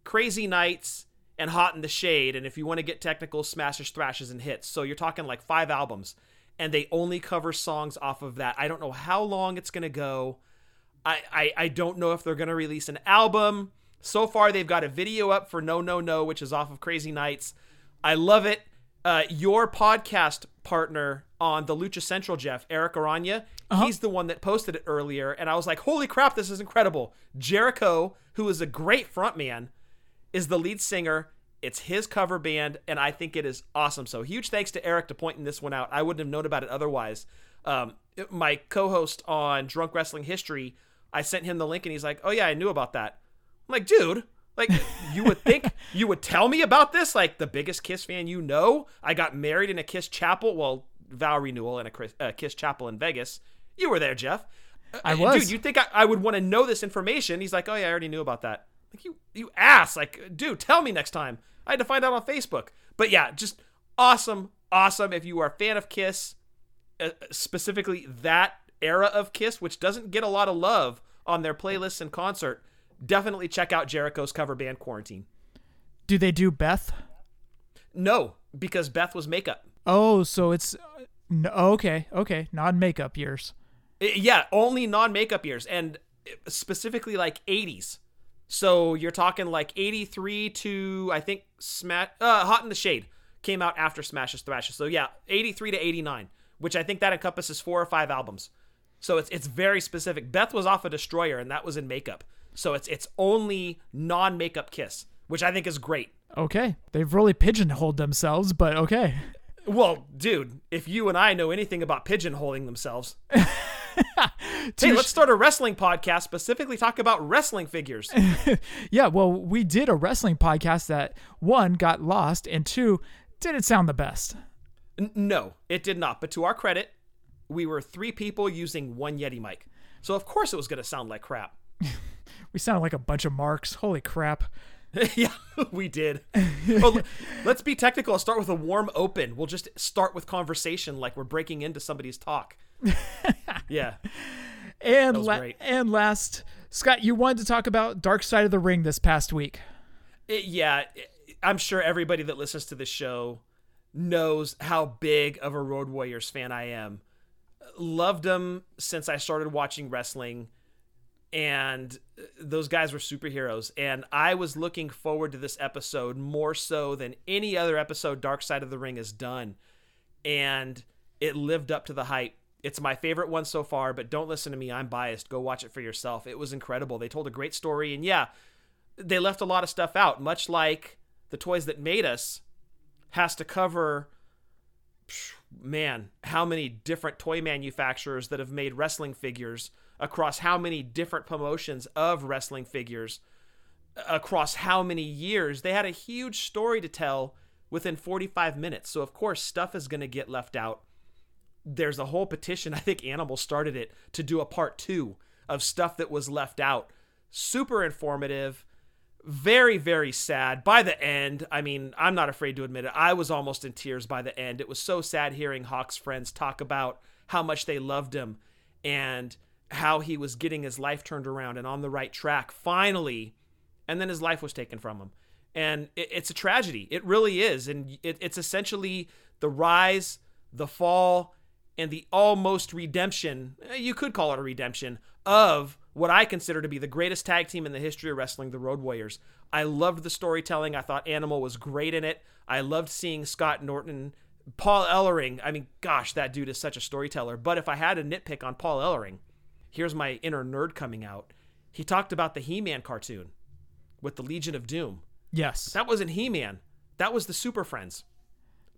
Crazy Nights, and Hot in the Shade, and if you want to get technical, Smashes, Thrashes, and Hits. So you're talking like five albums, and they only cover songs off of that. I don't know how long it's going to go. I, I, I don't know if they're going to release an album. So far, they've got a video up for No, No, No, which is off of Crazy Nights. I love it. Uh, your podcast partner on the Lucha Central, Jeff, Eric Aranya, uh-huh. He's the one that posted it earlier, and I was like, holy crap, this is incredible. Jericho, who is a great frontman, is the lead singer. It's his cover band, and I think it is awesome. So huge thanks to Eric to pointing this one out. I wouldn't have known about it otherwise. Um, my co-host on Drunk Wrestling History, I sent him the link, and he's like, oh, yeah, I knew about that. I'm like, dude, like you would think you would tell me about this? Like the biggest Kiss fan you know? I got married in a Kiss chapel. Well, vow renewal in a Kiss chapel in Vegas. You were there, Jeff. I was. Dude, you'd think I, I would want to know this information. He's like, oh, yeah, I already knew about that. Like you, you ass, like, dude, tell me next time. I had to find out on Facebook. But yeah, just awesome, awesome. If you are a fan of Kiss, uh, specifically that era of Kiss, which doesn't get a lot of love on their playlists and concert, definitely check out Jericho's cover band Quarantine. Do they do Beth? No, because Beth was makeup. Oh, so it's, uh, no, okay, okay, non-makeup years. It, yeah, only non-makeup years, and specifically like eighties. So you're talking like eighty-three to, I think, Smash, uh, Hot in the Shade came out after Smashes Thrashes. So yeah, eighty-three to eighty-nine, which I think that encompasses four or five albums. So it's it's very specific. Beth was off a Destroyer, and that was in makeup. So it's it's only non-makeup Kiss, which I think is great. Okay. They've really pigeonholed themselves, but okay. Well, dude, if you and I know anything about pigeonholing themselves... Hey, let's start a wrestling podcast, specifically talk about wrestling figures. Yeah, well, we did a wrestling podcast that, one, got lost, and two, didn't sound the best. N- no, it did not. But to our credit, we were three people using one Yeti mic. So of course it was going to sound like crap. We sound like a bunch of marks. Holy crap. Yeah, we did. Well, let's be technical. I'll start with a warm open. We'll just start with conversation like we're breaking into somebody's talk. Yeah. And la- and last, Scott, you wanted to talk about Dark Side of the Ring this past week. It, yeah. It, I'm sure everybody that listens to this show knows how big of a Road Warriors fan I am. Loved them since I started watching wrestling. And those guys were superheroes. And I was looking forward to this episode more so than any other episode Dark Side of the Ring has done. And it lived up to the hype. It's my favorite one so far, but don't listen to me. I'm biased. Go watch it for yourself. It was incredible. They told a great story. And yeah, they left a lot of stuff out, much like The Toys That Made Us has to cover, man, how many different toy manufacturers that have made wrestling figures, across how many different promotions of wrestling figures, across how many years. They had a huge story to tell within forty-five minutes. So, of course, stuff is going to get left out. There's a whole petition, I think Animal started it, to do a part two of stuff that was left out. Super informative, very, very sad. By the end, I mean, I'm not afraid to admit it, I was almost in tears by the end. It was so sad hearing Hawk's friends talk about how much they loved him and how he was getting his life turned around and on the right track finally, and then his life was taken from him. And it, it's a tragedy. It really is. And it, it's essentially the rise, the fall, and the almost redemption, you could call it a redemption, of what I consider to be the greatest tag team in the history of wrestling, the Road Warriors. I loved the storytelling. I thought Animal was great in it. I loved seeing Scott Norton, Paul Ellering. I mean, gosh, that dude is such a storyteller. But if I had a nitpick on Paul Ellering, here's my inner nerd coming out. He talked about the He-Man cartoon with the Legion of Doom. Yes. That wasn't He-Man. That was the Super Friends.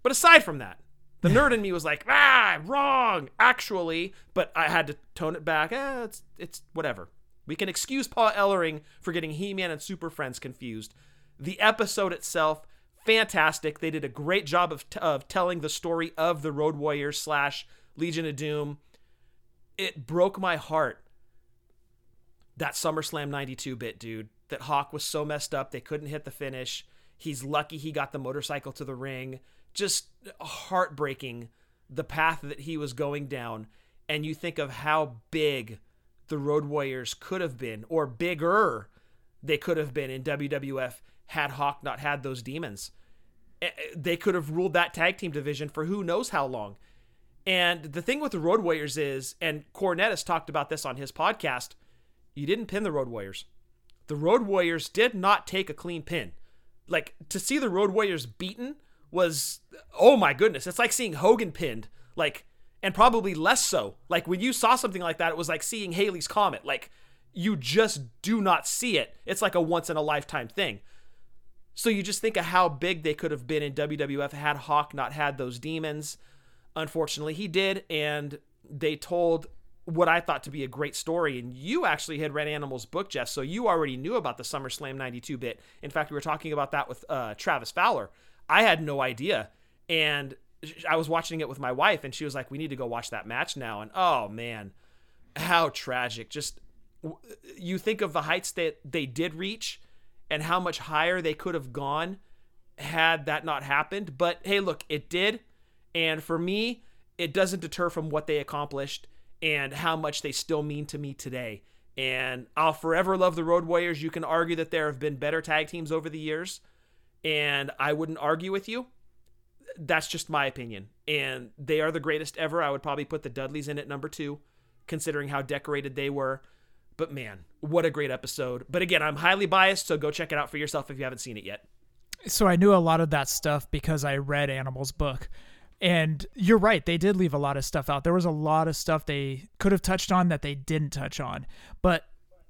But aside from that, the nerd in me was like, ah, wrong, actually. But I had to tone it back. Eh, it's, it's whatever. We can excuse Paul Ellering for getting He-Man and Super Friends confused. The episode itself, fantastic. They did a great job of, t- of telling the story of the Road Warriors slash Legion of Doom. It broke my heart that SummerSlam ninety-two bit, dude, that Hawk was so messed up they couldn't hit the finish. He's lucky he got the motorcycle to the ring. Just heartbreaking, the path that he was going down. And you think of how big the Road Warriors could have been, or bigger they could have been in W W F had Hawk not had those demons. They could have ruled that tag team division for who knows how long. And the thing with the Road Warriors is, and Cornette has talked about this on his podcast, you didn't pin the Road Warriors. The Road Warriors did not take a clean pin. Like, to see the Road Warriors beaten was, oh my goodness, it's like seeing Hogan pinned, like, and probably less so. Like, when you saw something like that, it was like seeing Halley's Comet. Like, you just do not see it. It's like a once-in-a-lifetime thing. So you just think of how big they could have been in W W F had Hawk not had those demons. Unfortunately, he did, and they told what I thought to be a great story. And you actually had read Animal's book, Jeff, so you already knew about the SummerSlam ninety-two bit. In fact, we were talking about that with uh, Travis Fowler. I had no idea, and I was watching it with my wife, and she was like, we need to go watch that match now. And oh, man, how tragic. Just, you think of the heights that they did reach and how much higher they could have gone had that not happened. But, hey, look, it did. And for me, it doesn't deter from what they accomplished and how much they still mean to me today. And I'll forever love the Road Warriors. You can argue that there have been better tag teams over the years, and I wouldn't argue with you. That's just my opinion. And they are the greatest ever. I would probably put the Dudleys in at number two, considering how decorated they were. But, man, what a great episode. But, again, I'm highly biased, so go check it out for yourself if you haven't seen it yet. So I knew a lot of that stuff because I read Animal's book. And you're right, they did leave a lot of stuff out. There was a lot of stuff they could have touched on that they didn't touch on. But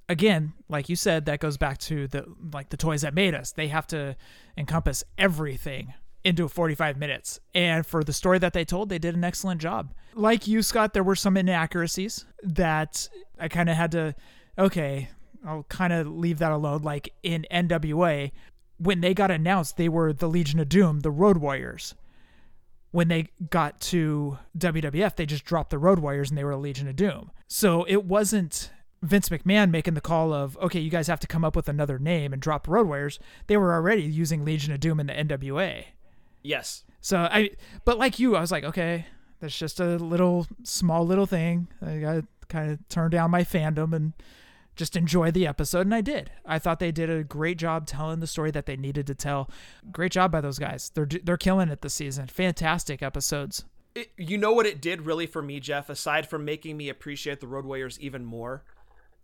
again, like you said, that goes back to the like the toys that made us. They have to encompass everything into forty-five minutes. And for the story that they told, they did an excellent job. Like you, Scott, there were some inaccuracies that I kind of had to, okay, I'll kind of leave that alone. Like in N W A, when they got announced, they were the Legion of Doom, the Road Warriors. when they got to W W F, they just dropped the Road Warriors and they were a Legion of Doom. So it wasn't Vince McMahon making the call of, okay, you guys have to come up with another name and drop Road Warriors. They were already using Legion of Doom in the N W A. Yes. So I, but like you, I was like, okay, that's just a little, small little thing. I got to kind of turn down my fandom and just enjoy the episode. And I did. I thought they did a great job telling the story that they needed to tell. Great job by those guys. They're they're killing it this season. Fantastic episodes. It, you know what it did really for me, Jeff, aside from making me appreciate the Road Warriors even more,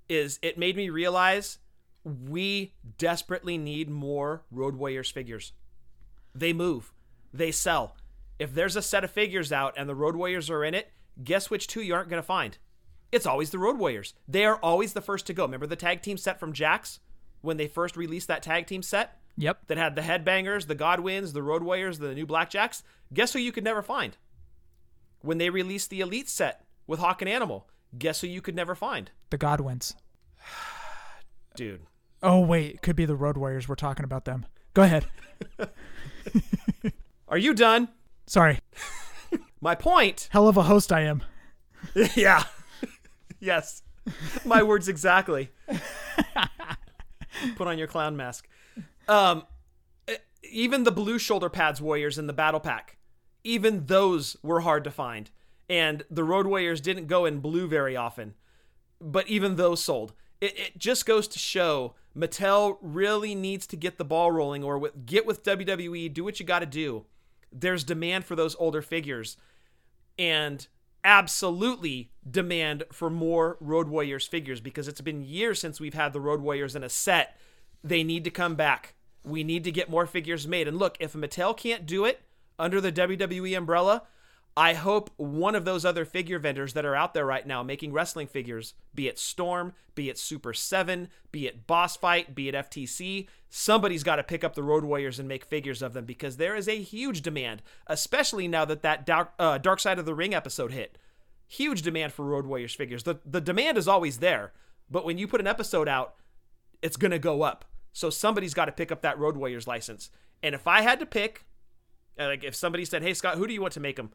is it made me realize we desperately need more Road Warriors figures. They move. They sell. If there's a set of figures out and the Road Warriors are in it, guess which two you aren't going to find? It's always the Road Warriors. They are always the first to go. Remember the tag team set from Jax when they first released that tag team set? Yep. That had the Headbangers, the Godwins, the Road Warriors, the New Blackjacks. Guess who you could never find? When they released the Elite set with Hawk and Animal, guess who you could never find? The Godwins. Dude. Oh, wait. It could be the Road Warriors. We're talking about them. Go ahead. Are you done? Sorry. My point. Hell of a host I am. Yeah. Yes. My words exactly. Put on your clown mask. Um, even the blue shoulder pads warriors in the battle pack, even those were hard to find. And the Road Warriors didn't go in blue very often. But even those sold. It, it just goes to show Mattel really needs to get the ball rolling or with, get with W W E, do what you got to do. There's demand for those older figures and absolutely demand for more Road Warriors figures because it's been years since we've had the Road Warriors in a set. They need to come back. We need to get more figures made. And look, if Mattel can't do it under the W W E umbrella, I hope one of those other figure vendors that are out there right now making wrestling figures, be it Storm, be it Super seven, be it Boss Fight, be it F T C, somebody's got to pick up the Road Warriors and make figures of them because there is a huge demand, especially now that that Dark, uh, Dark Side of the Ring episode hit. Huge demand for Road Warriors figures. The, the demand is always there, but when you put an episode out, it's going to go up. So somebody's got to pick up that Road Warriors license. And if I had to pick, like if somebody said, hey, Scott, who do you want to make them?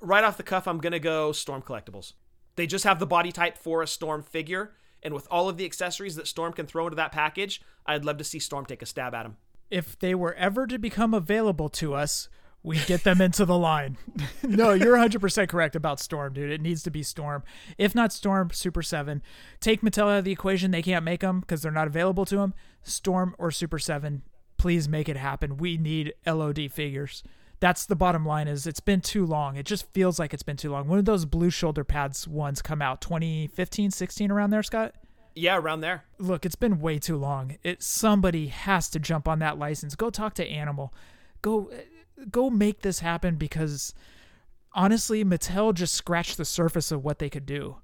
Right off the cuff, I'm going to go Storm Collectibles. They just have the body type for a Storm figure, and with all of the accessories that Storm can throw into that package, I'd love to see Storm take a stab at them. If they were ever to become available to us, we'd get them into the line. No, you're one hundred percent correct about Storm, dude. It needs to be Storm. If not Storm, Super seven. Take Mattel out of the equation. They can't make them because they're not available to them. Storm or Super seven, please make it happen. We need L O D figures. That's the bottom line is it's been too long. It just feels like it's been too long. When did those blue shoulder pads ones come out? twenty fifteen, sixteen around there, Scott? Yeah, around there. Look, it's been way too long. It somebody has to jump on that license. Go talk to Animal. Go go make this happen because honestly, Mattel just scratched the surface of what they could do.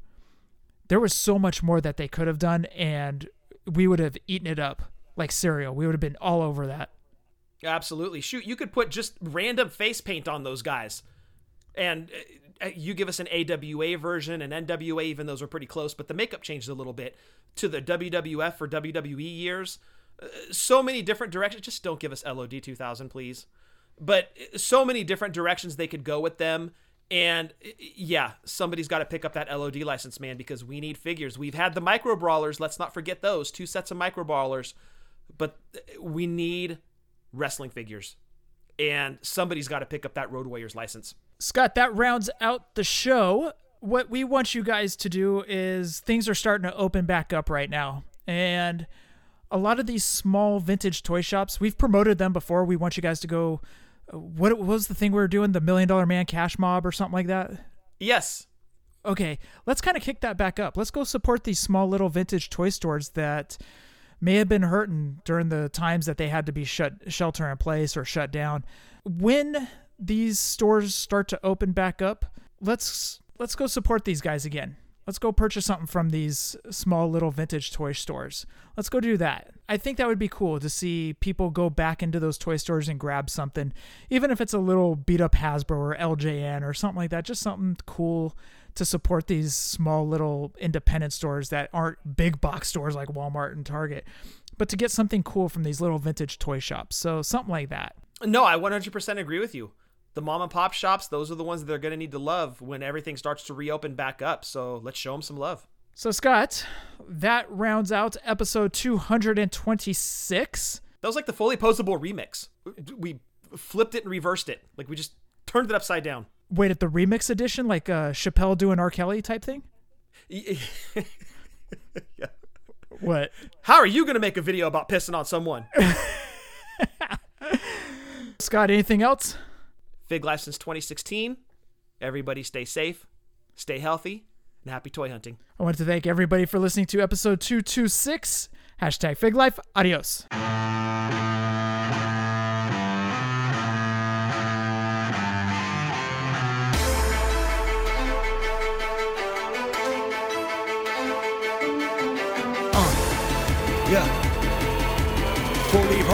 There was so much more that they could have done and we would have eaten it up like cereal. We would have been all over that. Absolutely. Shoot, you could put just random face paint on those guys. And you give us an A W A version, an N W A, even those were pretty close, but the makeup changed a little bit to the W W F or W W E years. So many different directions. Just don't give us L O D two thousand, please. But so many different directions they could go with them. And yeah, somebody's got to pick up that L O D license, man, because we need figures. We've had the Micro Brawlers. Let's not forget those. Two sets of Micro Brawlers. But we need wrestling figures, and somebody's got to pick up that Road Warriors license. Scott, that rounds out the show. What we want you guys to do is things are starting to open back up right now, and a lot of these small vintage toy shops, we've promoted them before. We want you guys to go. What, what was the thing we were doing? The Million Dollar Man Cash Mob or something like that? Yes. Okay, let's kind of kick that back up. Let's go support these small little vintage toy stores that may have been hurting during the times that they had to be shut shelter in place or shut down. When these stores start to open back up, let's let's go support these guys again. Let's go purchase something from these small little vintage toy stores. Let's go do that. I think that would be cool to see people go back into those toy stores and grab something, even if it's a little beat up Hasbro or L J N or something like that, just something cool to support these small little independent stores that aren't big box stores like Walmart and Target, but to get something cool from these little vintage toy shops. So something like that. No, I one hundred percent agree with you. the mom and pop shops, those are the ones that they're going to need to love when everything starts to reopen back up. So let's show them some love. So, Scott, that rounds out episode two hundred twenty-six. That was like the fully posable remix. We flipped it and reversed it. Like, we just turned it upside down. Wait, at the remix edition, like uh, Chappelle doing R. Kelly type thing? Yeah. What? How are you going to make a video about pissing on someone? Scott, anything else? Fig Life since twenty sixteen. Everybody stay safe, stay healthy, and happy toy hunting. I want to thank everybody for listening to episode two twenty-six. Hashtag Fig Life. Adios. Yeah, fully